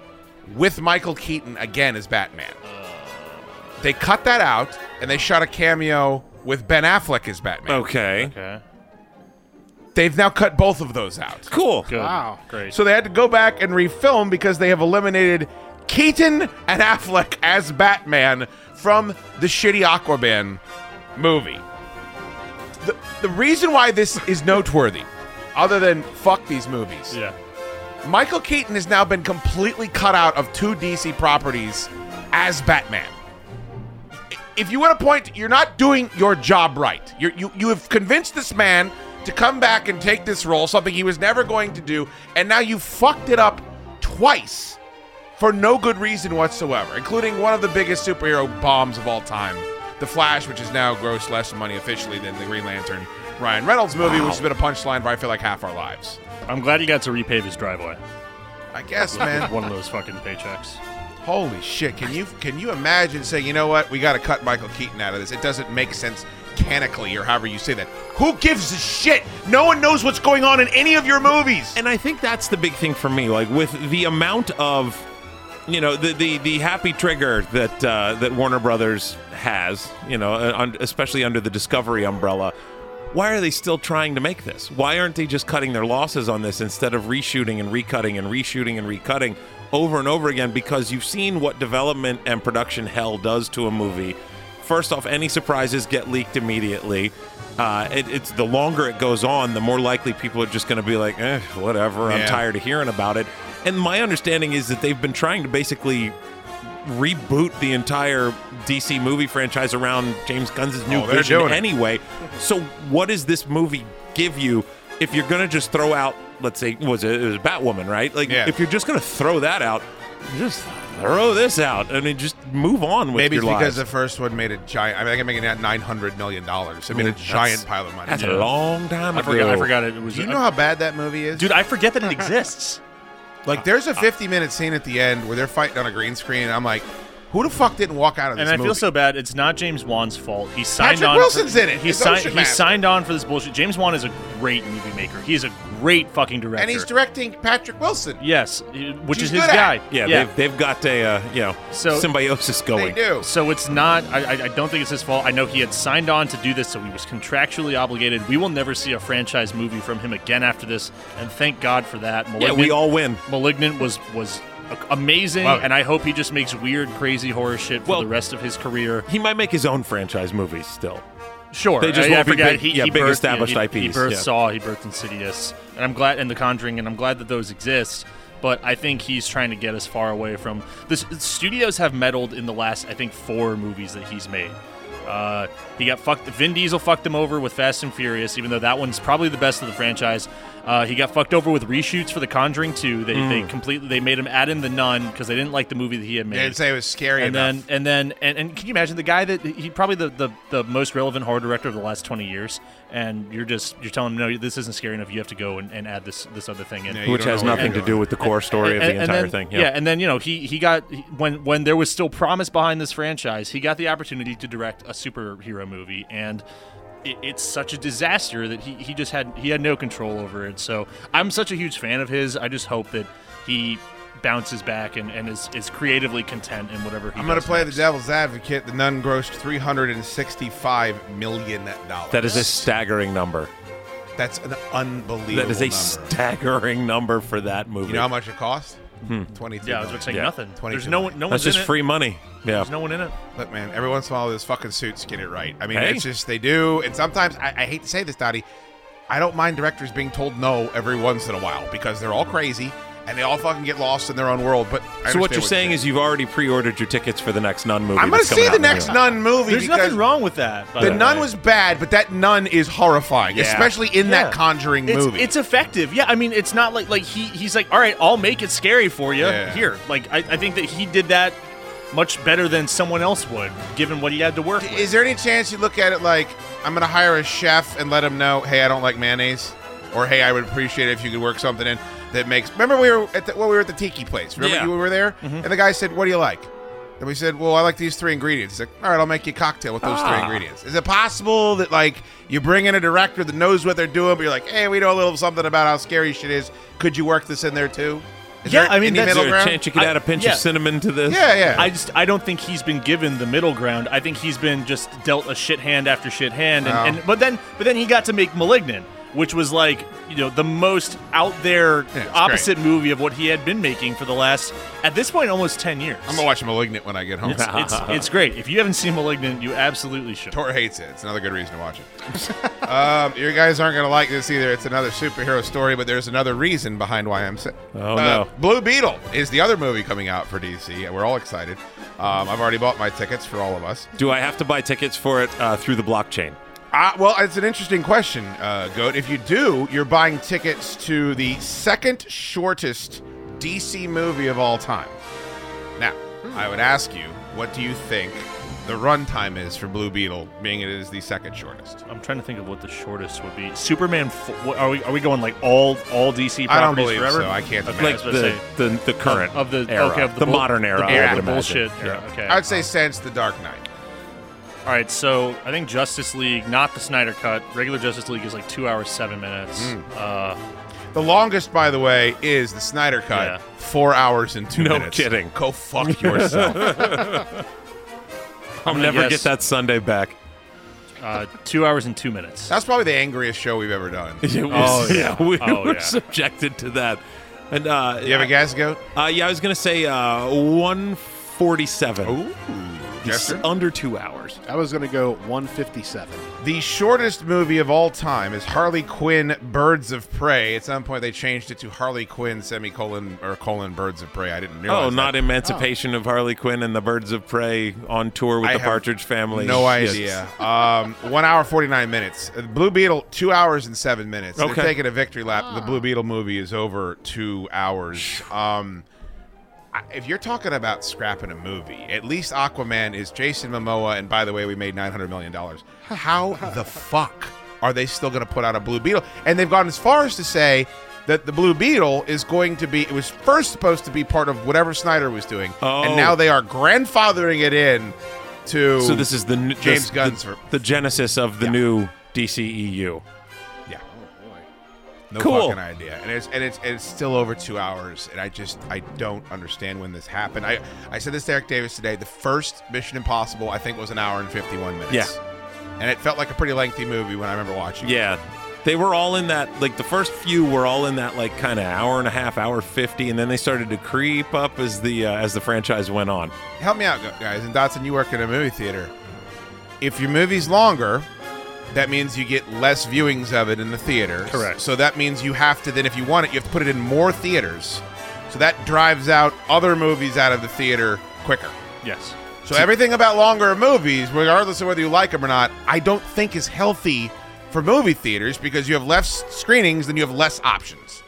with Michael Keaton again as Batman. They cut that out, and they shot a cameo with Ben Affleck as Batman. Okay. Okay. They've now cut both of those out. Cool. Good. Wow. Great. So they had to go back and refilm because they have eliminated Keaton and Affleck as Batman from the shitty Aquaman movie. The, the reason why this is noteworthy, other than fuck these movies, yeah. Michael Keaton has now been completely cut out of two D C properties as Batman. If you want to point, you're not doing your job right. You're, you you have convinced this man to come back and take this role, something he was never going to do, and now you fucked it up twice for no good reason whatsoever, including one of the biggest superhero bombs of all time, The Flash, which is now grossed less money officially than the Green Lantern Ryan Reynolds movie, wow. which has been a punchline for I feel like half our lives. I'm glad he got to repave his driveway. I guess, man. One of those fucking paychecks. Holy shit, can you can you imagine saying, you know what, we gotta cut Michael Keaton out of this, it doesn't make sense mechanically, or however you say that. Who gives a shit? No one knows what's going on in any of your movies. And I think that's the big thing for me. Like, with the amount of, you know, the the, the happy trigger that uh, that Warner Brothers has, you know, uh, especially under the Discovery umbrella, why are they still trying to make this? Why aren't they just cutting their losses on this instead of reshooting and recutting and reshooting and recutting over and over again? Because you've seen what development and production hell does to a movie. First off, any surprises get leaked immediately. Uh, it, it's the longer it goes on, the more likely people are just going to be like, eh, whatever, I'm yeah. tired of hearing about it. And my understanding is that they've been trying to basically reboot the entire D C movie franchise around James Gunn's new oh, vision anyway. So what does this movie give you if you're going to just throw out, let's say, was it, it was Batwoman, right? Like, yeah. if you're just going to throw that out, just throw this out. I mean, just move on with Maybe your life. Maybe because lives. The first one made a giant... I mean, I think it made it nine hundred million dollars. It made Ooh, a giant pile of money. That's yeah. a long time I ago. Forgot, I forgot it. It was. Do you know how bad that movie is? Dude, I forget that it exists. Like, there's a fifty-minute scene at the end where they're fighting on a green screen, and I'm like, who the fuck didn't walk out of this movie? And I movie? feel so bad. It's not James Wan's fault. He signed Patrick on... Wilson's for, in it. He, si- he signed on for this bullshit. James Wan is a great movie maker. He's a great fucking director. And he's directing Patrick Wilson. Yes, which She's is his guy. Yeah, yeah, they've they've got a uh, you know so, symbiosis going. They do. So it's not, I, I don't think it's his fault. I know he had signed on to do this, so he was contractually obligated. We will never see a franchise movie from him again after this, and thank God for that. Malignant, yeah, we all win. Malignant was, was amazing, wow. and I hope he just makes weird, crazy horror shit for well, the rest of his career. He might make his own franchise movies still. Sure. They just I, I forget big, he, yeah, he big birthed, established yeah, he, I Ps. He birthed yeah. Saw, he birthed Insidious, and I'm glad, and The Conjuring, and I'm glad that those exist, but I think he's trying to get us far away from... The studios have meddled in the last, I think, four movies that he's made. Uh, he got fucked... Vin Diesel fucked him over with Fast and Furious, even though that one's probably the best of the franchise. Uh, he got fucked over with reshoots for The Conjuring two. They mm. they completely they made him add in The Nun because they didn't like the movie that he had made. They didn't say it was scary and enough. Then, and then and, and can you imagine the guy that he probably the, the, the most relevant horror director of the last twenty years, and you're just you're telling him no, this isn't scary enough. You have to go and, and add this this other thing in, yeah, which has nothing to do with the core story and, and, of the entire then, thing. Yeah. yeah, and then you know he he got when when there was still promise behind this franchise, he got the opportunity to direct a superhero movie and. It's such a disaster that he, he just had he had no control over it. So I'm such a huge fan of his. I just hope that he bounces back and, and is, is creatively content in whatever he I'm going to play next. The devil's advocate. The Nun grossed three hundred sixty-five million dollars. That is a staggering number. That's an unbelievable That is a number. staggering number for that movie. You know how much it cost? Hmm. twenty-two Yeah, I was going to say yeah. nothing. There's no one. No That's just in free it. money. Yeah. There's no one in it. Look, man, every once in a while, those fucking suits get it right. I mean, hey. it's just they do. And sometimes, I, I hate to say this, Dottie, I don't mind directors being told no every once in a while because they're all crazy and they all fucking get lost in their own world. But I So what you're what saying is you've already pre-ordered your tickets for the next Nun movie. I'm going to see the next Nun movie. There's nothing wrong with that. The Nun was bad, but that Nun is horrifying, yeah. especially in yeah. that Conjuring it's, movie. It's effective. Yeah, I mean, it's not like like he he's like, all right, I'll make it scary for you yeah. here. Like I, I think that he did that much better than someone else would, given what he had to work D- with. Is there any chance you look at it like, I'm going to hire a chef and let him know, hey, I don't like mayonnaise, or hey, I would appreciate it if you could work something in. That makes. Remember, we were at the, well, we were at the tiki place. Remember, yeah. you were there, mm-hmm. and the guy said, "What do you like?" And we said, "Well, I like these three ingredients." He's like, "All right, I'll make you a cocktail with those ah. three ingredients." Is it possible that like you bring in a director that knows what they're doing, but you're like, "Hey, we know a little something about how scary shit is. Could you work this in there too?" Is yeah, I mean, that's, is there a chance you could I, add a pinch yeah. of cinnamon to this? Yeah, yeah. I just, I don't think he's been given the middle ground. I think he's been just dealt a shit hand after shit hand, and, oh. and but then, but then he got to make Malignant. Which was like, you know, the most out there yeah, opposite great. movie of what he had been making for the last, at this point, almost ten years. I'm going to watch Malignant when I get home. It's, it's, it's great. If you haven't seen Malignant, you absolutely should. Tor hates it. It's another good reason to watch it. um, you guys aren't going to like this either. It's another superhero story, but there's another reason behind why I'm sick. Oh, uh, no. Blue Beetle is the other movie coming out for D C. We're all excited. Um, I've already bought my tickets for all of us. Do I have to buy tickets for it uh, through the blockchain? Uh, well, it's an interesting question, uh, Goat. If you do, you're buying tickets to the second shortest D C movie of all time. Now, I would ask you, what do you think the runtime is for Blue Beetle, being it is the second shortest? I'm trying to think of what the shortest would be. Superman, are we are we going like all all D C properties forever? I don't believe forever? so. I can't okay, imagine. Like the, the, the current of, of the, era, okay, of the, the bull- modern era. The, era, the bullshit era. Yeah. Okay. I would say um, since The Dark Knight. All right, so I think Justice League, not the Snyder Cut. Regular Justice League is like two hours, seven minutes. Mm. Uh, the longest, by the way, is the Snyder Cut, yeah. four hours and two no minutes. No kidding. Go fuck yourself. I'll never guess, get that Sunday back. Uh, two hours and two minutes. That's probably the angriest show we've ever done. It was, oh, yeah. We oh, were yeah. subjected to that. And uh, you have a gas goat? Uh, yeah, I was going to say uh, one forty-seven. Ooh. Jester? Under two hours. I was going to go one fifty-seven. The shortest movie of all time is Harley Quinn Birds of Prey. At some point, they changed it to Harley Quinn semicolon or colon Birds of Prey. I didn't realize Oh, not that. Emancipation oh. of Harley Quinn and the Birds of Prey on tour with I the Partridge Family. No idea. Yes. um, one hour, forty-nine minutes. Blue Beetle, two hours and seven minutes. Okay. They're taking a victory lap. Oh. The Blue Beetle movie is over two hours. Um... If you're talking about scrapping a movie, at least Aquaman is Jason Momoa, and by the way, we made nine hundred million dollars. How the fuck are they still going to put out a Blue Beetle? And they've gone as far as to say that the Blue Beetle is going to be, it was first supposed to be part of whatever Snyder was doing, oh. and now they are grandfathering it in to so this is the n- James Gunn's. The, the genesis of the yeah. new D C E U. No cool. fucking idea. And it's and it's and it's still over two hours, and I just I don't understand when this happened. I, I said this to Eric Davis today. The first Mission Impossible, I think, was an hour and fifty-one minutes. Yeah. And it felt like a pretty lengthy movie when I remember watching yeah. it. Yeah. They were all in that, like the first few were all in that like kind of hour and a half, hour fifty, and then they started to creep up as the uh, as the franchise went on. Help me out, guys. And Dotson, you work in a movie theater. If your movie's longer, that means you get less viewings of it in the theaters. Correct. So that means you have to then, if you want it, you have to put it in more theaters. So that drives out other movies out of the theater quicker. Yes. So everything about longer movies, regardless of whether you like them or not, I don't think is healthy for movie theaters because you have less screenings, then you have less options.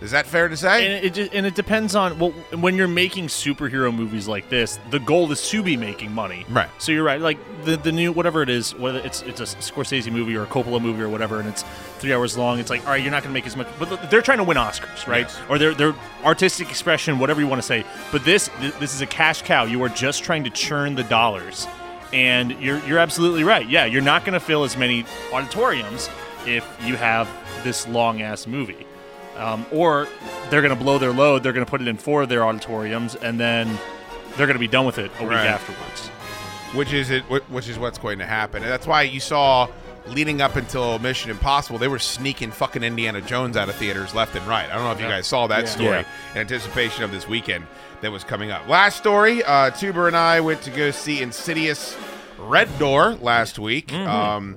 Is that fair to say? And it, just, and it depends on, well, when you're making superhero movies like this, the goal is to be making money. Right. So you're right. Like the the new, whatever it is, whether it's it's a Scorsese movie or a Coppola movie or whatever, and it's three hours long, it's like, all right, you're not going to make as much. But they're trying to win Oscars, right? Yes. Or their their artistic expression, whatever you want to say. But this this is a cash cow. You are just trying to churn the dollars. And you're you're absolutely right. Yeah, you're not going to fill as many auditoriums if you have this long-ass movie. Um, or they're going to blow their load, they're going to put it in four of their auditoriums, and then they're going to be done with it a week right. afterwards. Which is it? Which is what's going to happen. And that's why you saw, leading up until Mission Impossible, they were sneaking fucking Indiana Jones out of theaters left and right. I don't know if yeah. you guys saw that yeah. story yeah. in anticipation of this weekend that was coming up. Last story, uh, Tuber and I went to go see Insidious Red Door last week. Mm-hmm. Um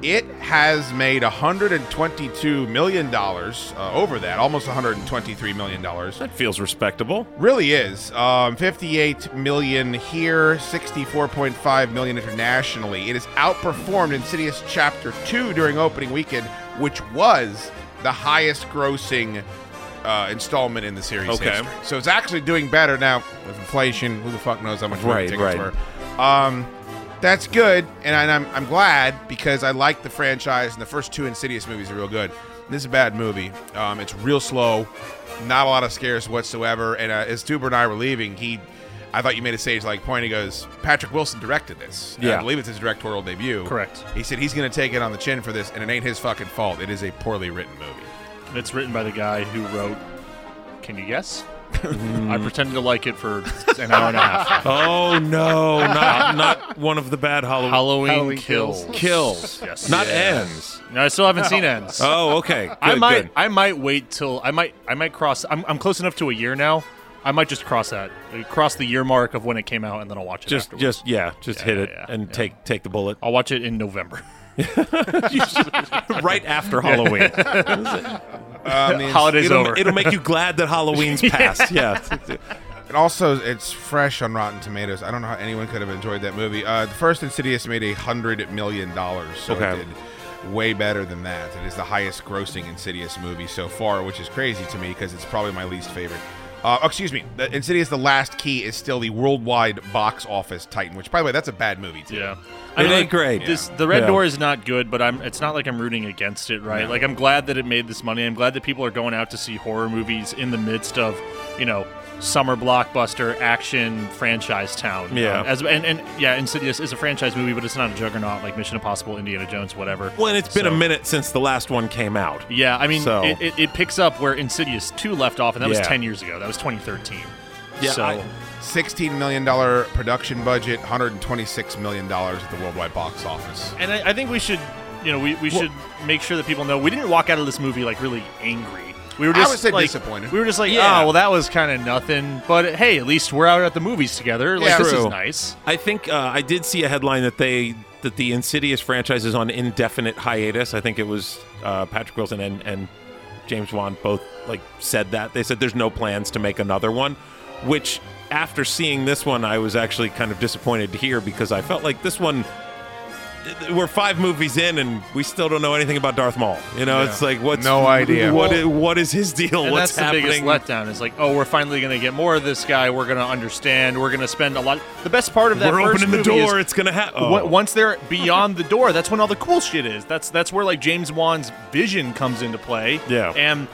It has made one hundred twenty-two million dollars uh, over that, almost one hundred twenty-three million dollars. That feels respectable. Really is. Um, fifty-eight million dollars here, sixty-four point five million dollars internationally. It has outperformed Insidious Chapter two during opening weekend, which was the highest grossing uh, installment in the series okay. history. So it's actually doing better now with inflation. Who the fuck knows how much right, tickets right. were. Um That's good, and I'm I'm glad because I like the franchise, and the first two Insidious movies are real good. This is a bad movie. Um, it's real slow, not a lot of scares whatsoever. And uh, as Tuber and I were leaving, he, I thought you made a sage-like point. He goes, Patrick Wilson directed this. Yeah. I believe it's his directorial debut. Correct. He said he's going to take it on the chin for this, and it ain't his fucking fault. It is a poorly written movie. It's written by the guy who wrote, can you guess? Mm. I pretended to like it for an hour and a half. Oh no! Not not one of the bad Halloween, Halloween, Halloween kills. Kills. Yes. Not yes. Ends. No, I still haven't no. seen Ends. Oh, okay. Good, I might. Good. I might wait till I might. I might cross. I'm, I'm close enough to a year now. I might just cross that, cross the year mark of when it came out, and then I'll watch it. Just, afterwards. just yeah, just yeah, hit yeah, it yeah, and yeah. take take the bullet. I'll watch it in November. Right after Halloween. Um, Holidays it'll, over. It'll make you glad that Halloween's passed. Yeah. yeah. And also, it's fresh on Rotten Tomatoes. I don't know how anyone could have enjoyed that movie. Uh, the first Insidious made a hundred million dollars, so okay. it did way better than that. It is the highest-grossing Insidious movie so far, which is crazy to me because it's probably my least favorite. Uh, oh, excuse me. The Insidious: The Last Key is still the worldwide box office titan. Which, by the way, that's a bad movie too. Yeah. I mean, it ain't great. This, the Red yeah. Door is not good, but I'm. It's not like I'm rooting against it, right? No. Like I'm glad that it made this money. I'm glad that people are going out to see horror movies in the midst of, you know, summer blockbuster action franchise town. Yeah. Um, as and, and yeah, Insidious is a franchise movie, but it's not a juggernaut like Mission Impossible, Indiana Jones, whatever. Well, and it's so, been a minute since the last one came out. Yeah, I mean, so. it, it, it picks up where Insidious two left off, and that yeah. was ten years ago. That was twenty thirteen. Yeah. So. I, sixteen million dollars production budget, one hundred twenty-six million dollars at the worldwide box office. And I, I think we should, you know, we, we well, should make sure that people know we didn't walk out of this movie like really angry. We were just I would say like, disappointed. We were just like, yeah. oh, well, that was kind of nothing. But hey, at least we're out at the movies together. Like, yeah, this true. Is nice. I think uh, I did see a headline that they that the Insidious franchise is on indefinite hiatus. I think it was uh, Patrick Wilson and, and James Wan both like said that. They said there's no plans to make another one, which. After seeing this one, I was actually kind of disappointed to hear because I felt like this one, we're five movies in and we still don't know anything about Darth Maul. You know, yeah. it's like, what's no idea. What, well, is, what is his deal? And what's that's happening? The biggest letdown. It's like, oh, we're finally going to get more of this guy. We're going to understand. We're going to spend a lot. The best part of that we're first opening the movie door. It's going to happen. Oh. Once they're beyond the door, that's when all the cool shit is. That's that's where like James Wan's vision comes into play. Yeah, and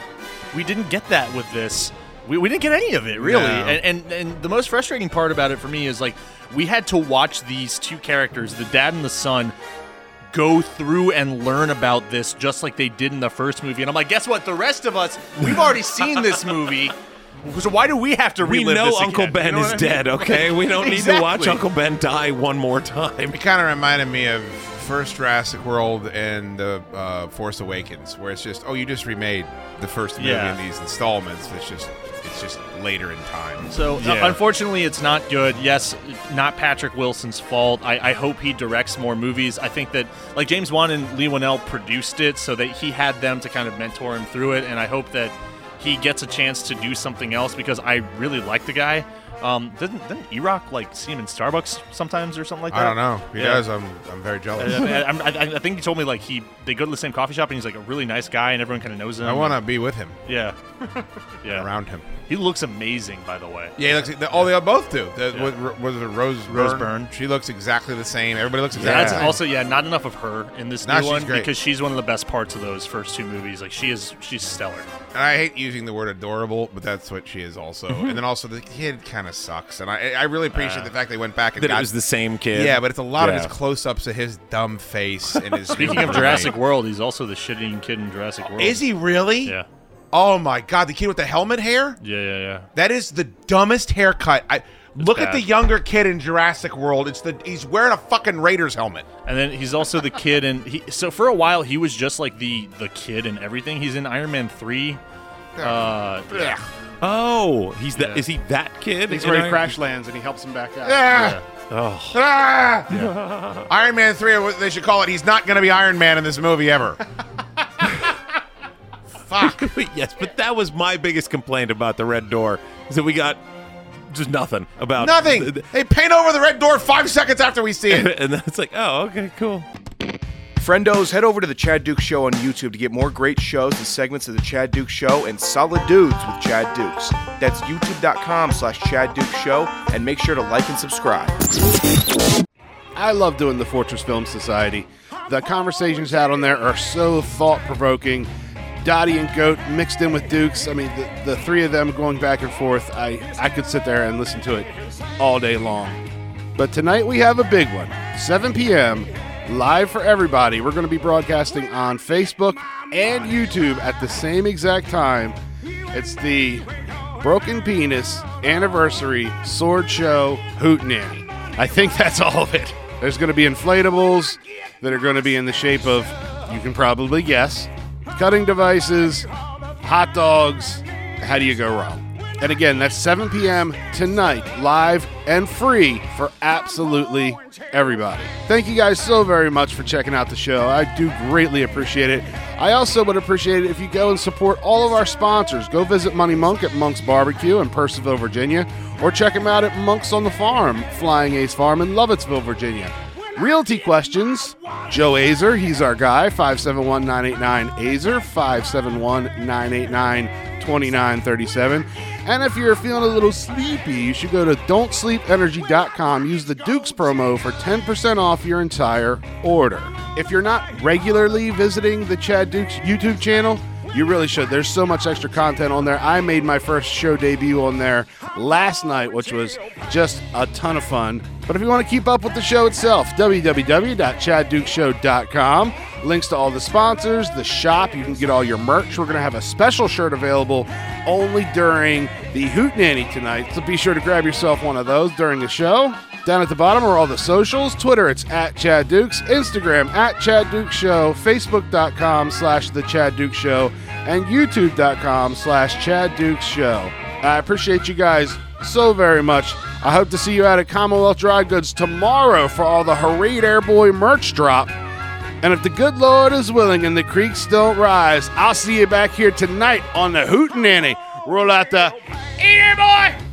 we didn't get that with this. We we didn't get any of it, really. No. And, and and the most frustrating part about it for me is, like, we had to watch these two characters, the dad and the son, go through and learn about this just like they did in the first movie. And I'm like, guess what? The rest of us, we've already seen this movie. So why do we have to relive this We know this Uncle again? Ben you know is I mean? Dead, okay? We don't exactly. need to watch Uncle Ben die one more time. It kind of reminded me of first Jurassic World and the uh, Force Awakens, where it's just, oh, you just remade the first movie yeah. in these installments. It's just... It's just later in time. So, yeah. uh, unfortunately, it's not good. Yes, not Patrick Wilson's fault. I, I hope he directs more movies. I think that, like, James Wan and Lee Whannell produced it so that he had them to kind of mentor him through it, and I hope that he gets a chance to do something else because I really like the guy. Um, doesn't doesn't E-Rock like see him in Starbucks sometimes or something like that? I don't know. He yeah. does. I'm I'm very jealous. I, I, I, I think he told me like he they go to the same coffee shop and he's like a really nice guy and everyone kind of knows him. I want to be with him. Yeah, yeah. Around him. He looks amazing, by the way. Yeah, he looks. The, oh, yeah. they both do. The, yeah. what, what is it, Rose Byrne? Rose Byrne. She looks exactly the same. Everybody looks exactly yeah. the same. Also, yeah, not enough of her in this nah, new one great. Because she's one of the best parts of those first two movies. Like she is, she's stellar. And I hate using the word adorable, but that's what she is also. And then also the kid kind of sucks, and I, I really appreciate uh, the fact they went back and that got, it was the same kid. Yeah, but it's a lot yeah. of his close-ups of his dumb face. And his speaking of Jurassic World, he's also the shitty kid in Jurassic World. Is he really? Yeah. Oh my God, the kid with the helmet hair? Yeah, yeah, yeah. That is the dumbest haircut. I it's look bad. At the younger kid in Jurassic World. It's the he's wearing a fucking Raiders helmet. And then he's also the kid in he. So for a while he was just like the the kid in everything. He's in Iron Man three. Yeah. Uh, yeah. Oh, he's that. Yeah. Is he that kid? He's where he crash lands and he helps him back out. Yeah. yeah. Oh. Ah! Yeah. Iron Man three. They should call it. He's not going to be Iron Man in this movie ever. Yes, but that was my biggest complaint about the Red Door is that we got just nothing about nothing. Th- th- they paint over the Red Door five seconds after we see it, and then it's like, oh, okay, cool. Friendos, head over to the Chad Dukes Show on YouTube to get more great shows and segments of the Chad Dukes Show and Solid Dudes with Chad Dukes. That's youtube dot com slash Chad Dukes Show, and make sure to like and subscribe. I love doing the Fortress Film Society. The conversations out on there are so thought-provoking. Dottie and Goat mixed in with Dukes. I mean, the, the three of them going back and forth. I, I could sit there and listen to it all day long. But tonight we have a big one. seven p.m., live for everybody. We're going to be broadcasting on Facebook and YouTube at the same exact time. It's the Broken Penis Anniversary Sword Show Hootenanny. I think that's all of it. There's going to be inflatables that are going to be in the shape of, you can probably guess, cutting devices, hot dogs. How do you go wrong? And again, that's seven p.m. tonight, live and free for absolutely everybody. Thank you guys so very much for checking out the show. I do greatly appreciate it. I also would appreciate it if you go and support all of our sponsors. Go visit Money Monk at Monk's Barbecue in Percival, Virginia, or check him out at Monk's on the Farm, Flying Ace Farm in Lovettsville, Virginia. Realty questions, Joe Azer, he's our guy, five seven one, nine eight nine, A Z E R, five seven one, nine eight nine, two nine three seven. And if you're feeling a little sleepy, you should go to don't sleep energy dot com, use the Dukes promo for ten percent off your entire order. If you're not regularly visiting the Chad Dukes YouTube channel, you really should. There's so much extra content on there. I made my first show debut on there last night, which was just a ton of fun. But if you want to keep up with the show itself, w w w dot chad duke show dot com. Links to all the sponsors, the shop. You can get all your merch. We're going to have a special shirt available only during the Hootenanny tonight. So be sure to grab yourself one of those during the show. Down at the bottom are all the socials. Twitter, it's at Chad Dukes. Instagram, at Chad Dukes Show. Facebook.com slash The Chad Dukes Show. And YouTube.com slash Chad Dukes Show. I appreciate you guys so very much. I hope to see you out at Commonwealth Dry Goods tomorrow for all the Hooray DeRoy merch drop. And if the good Lord is willing and the creeks don't rise, I'll see you back here tonight on the Hootenanny. Roll out the... Eat it, boy!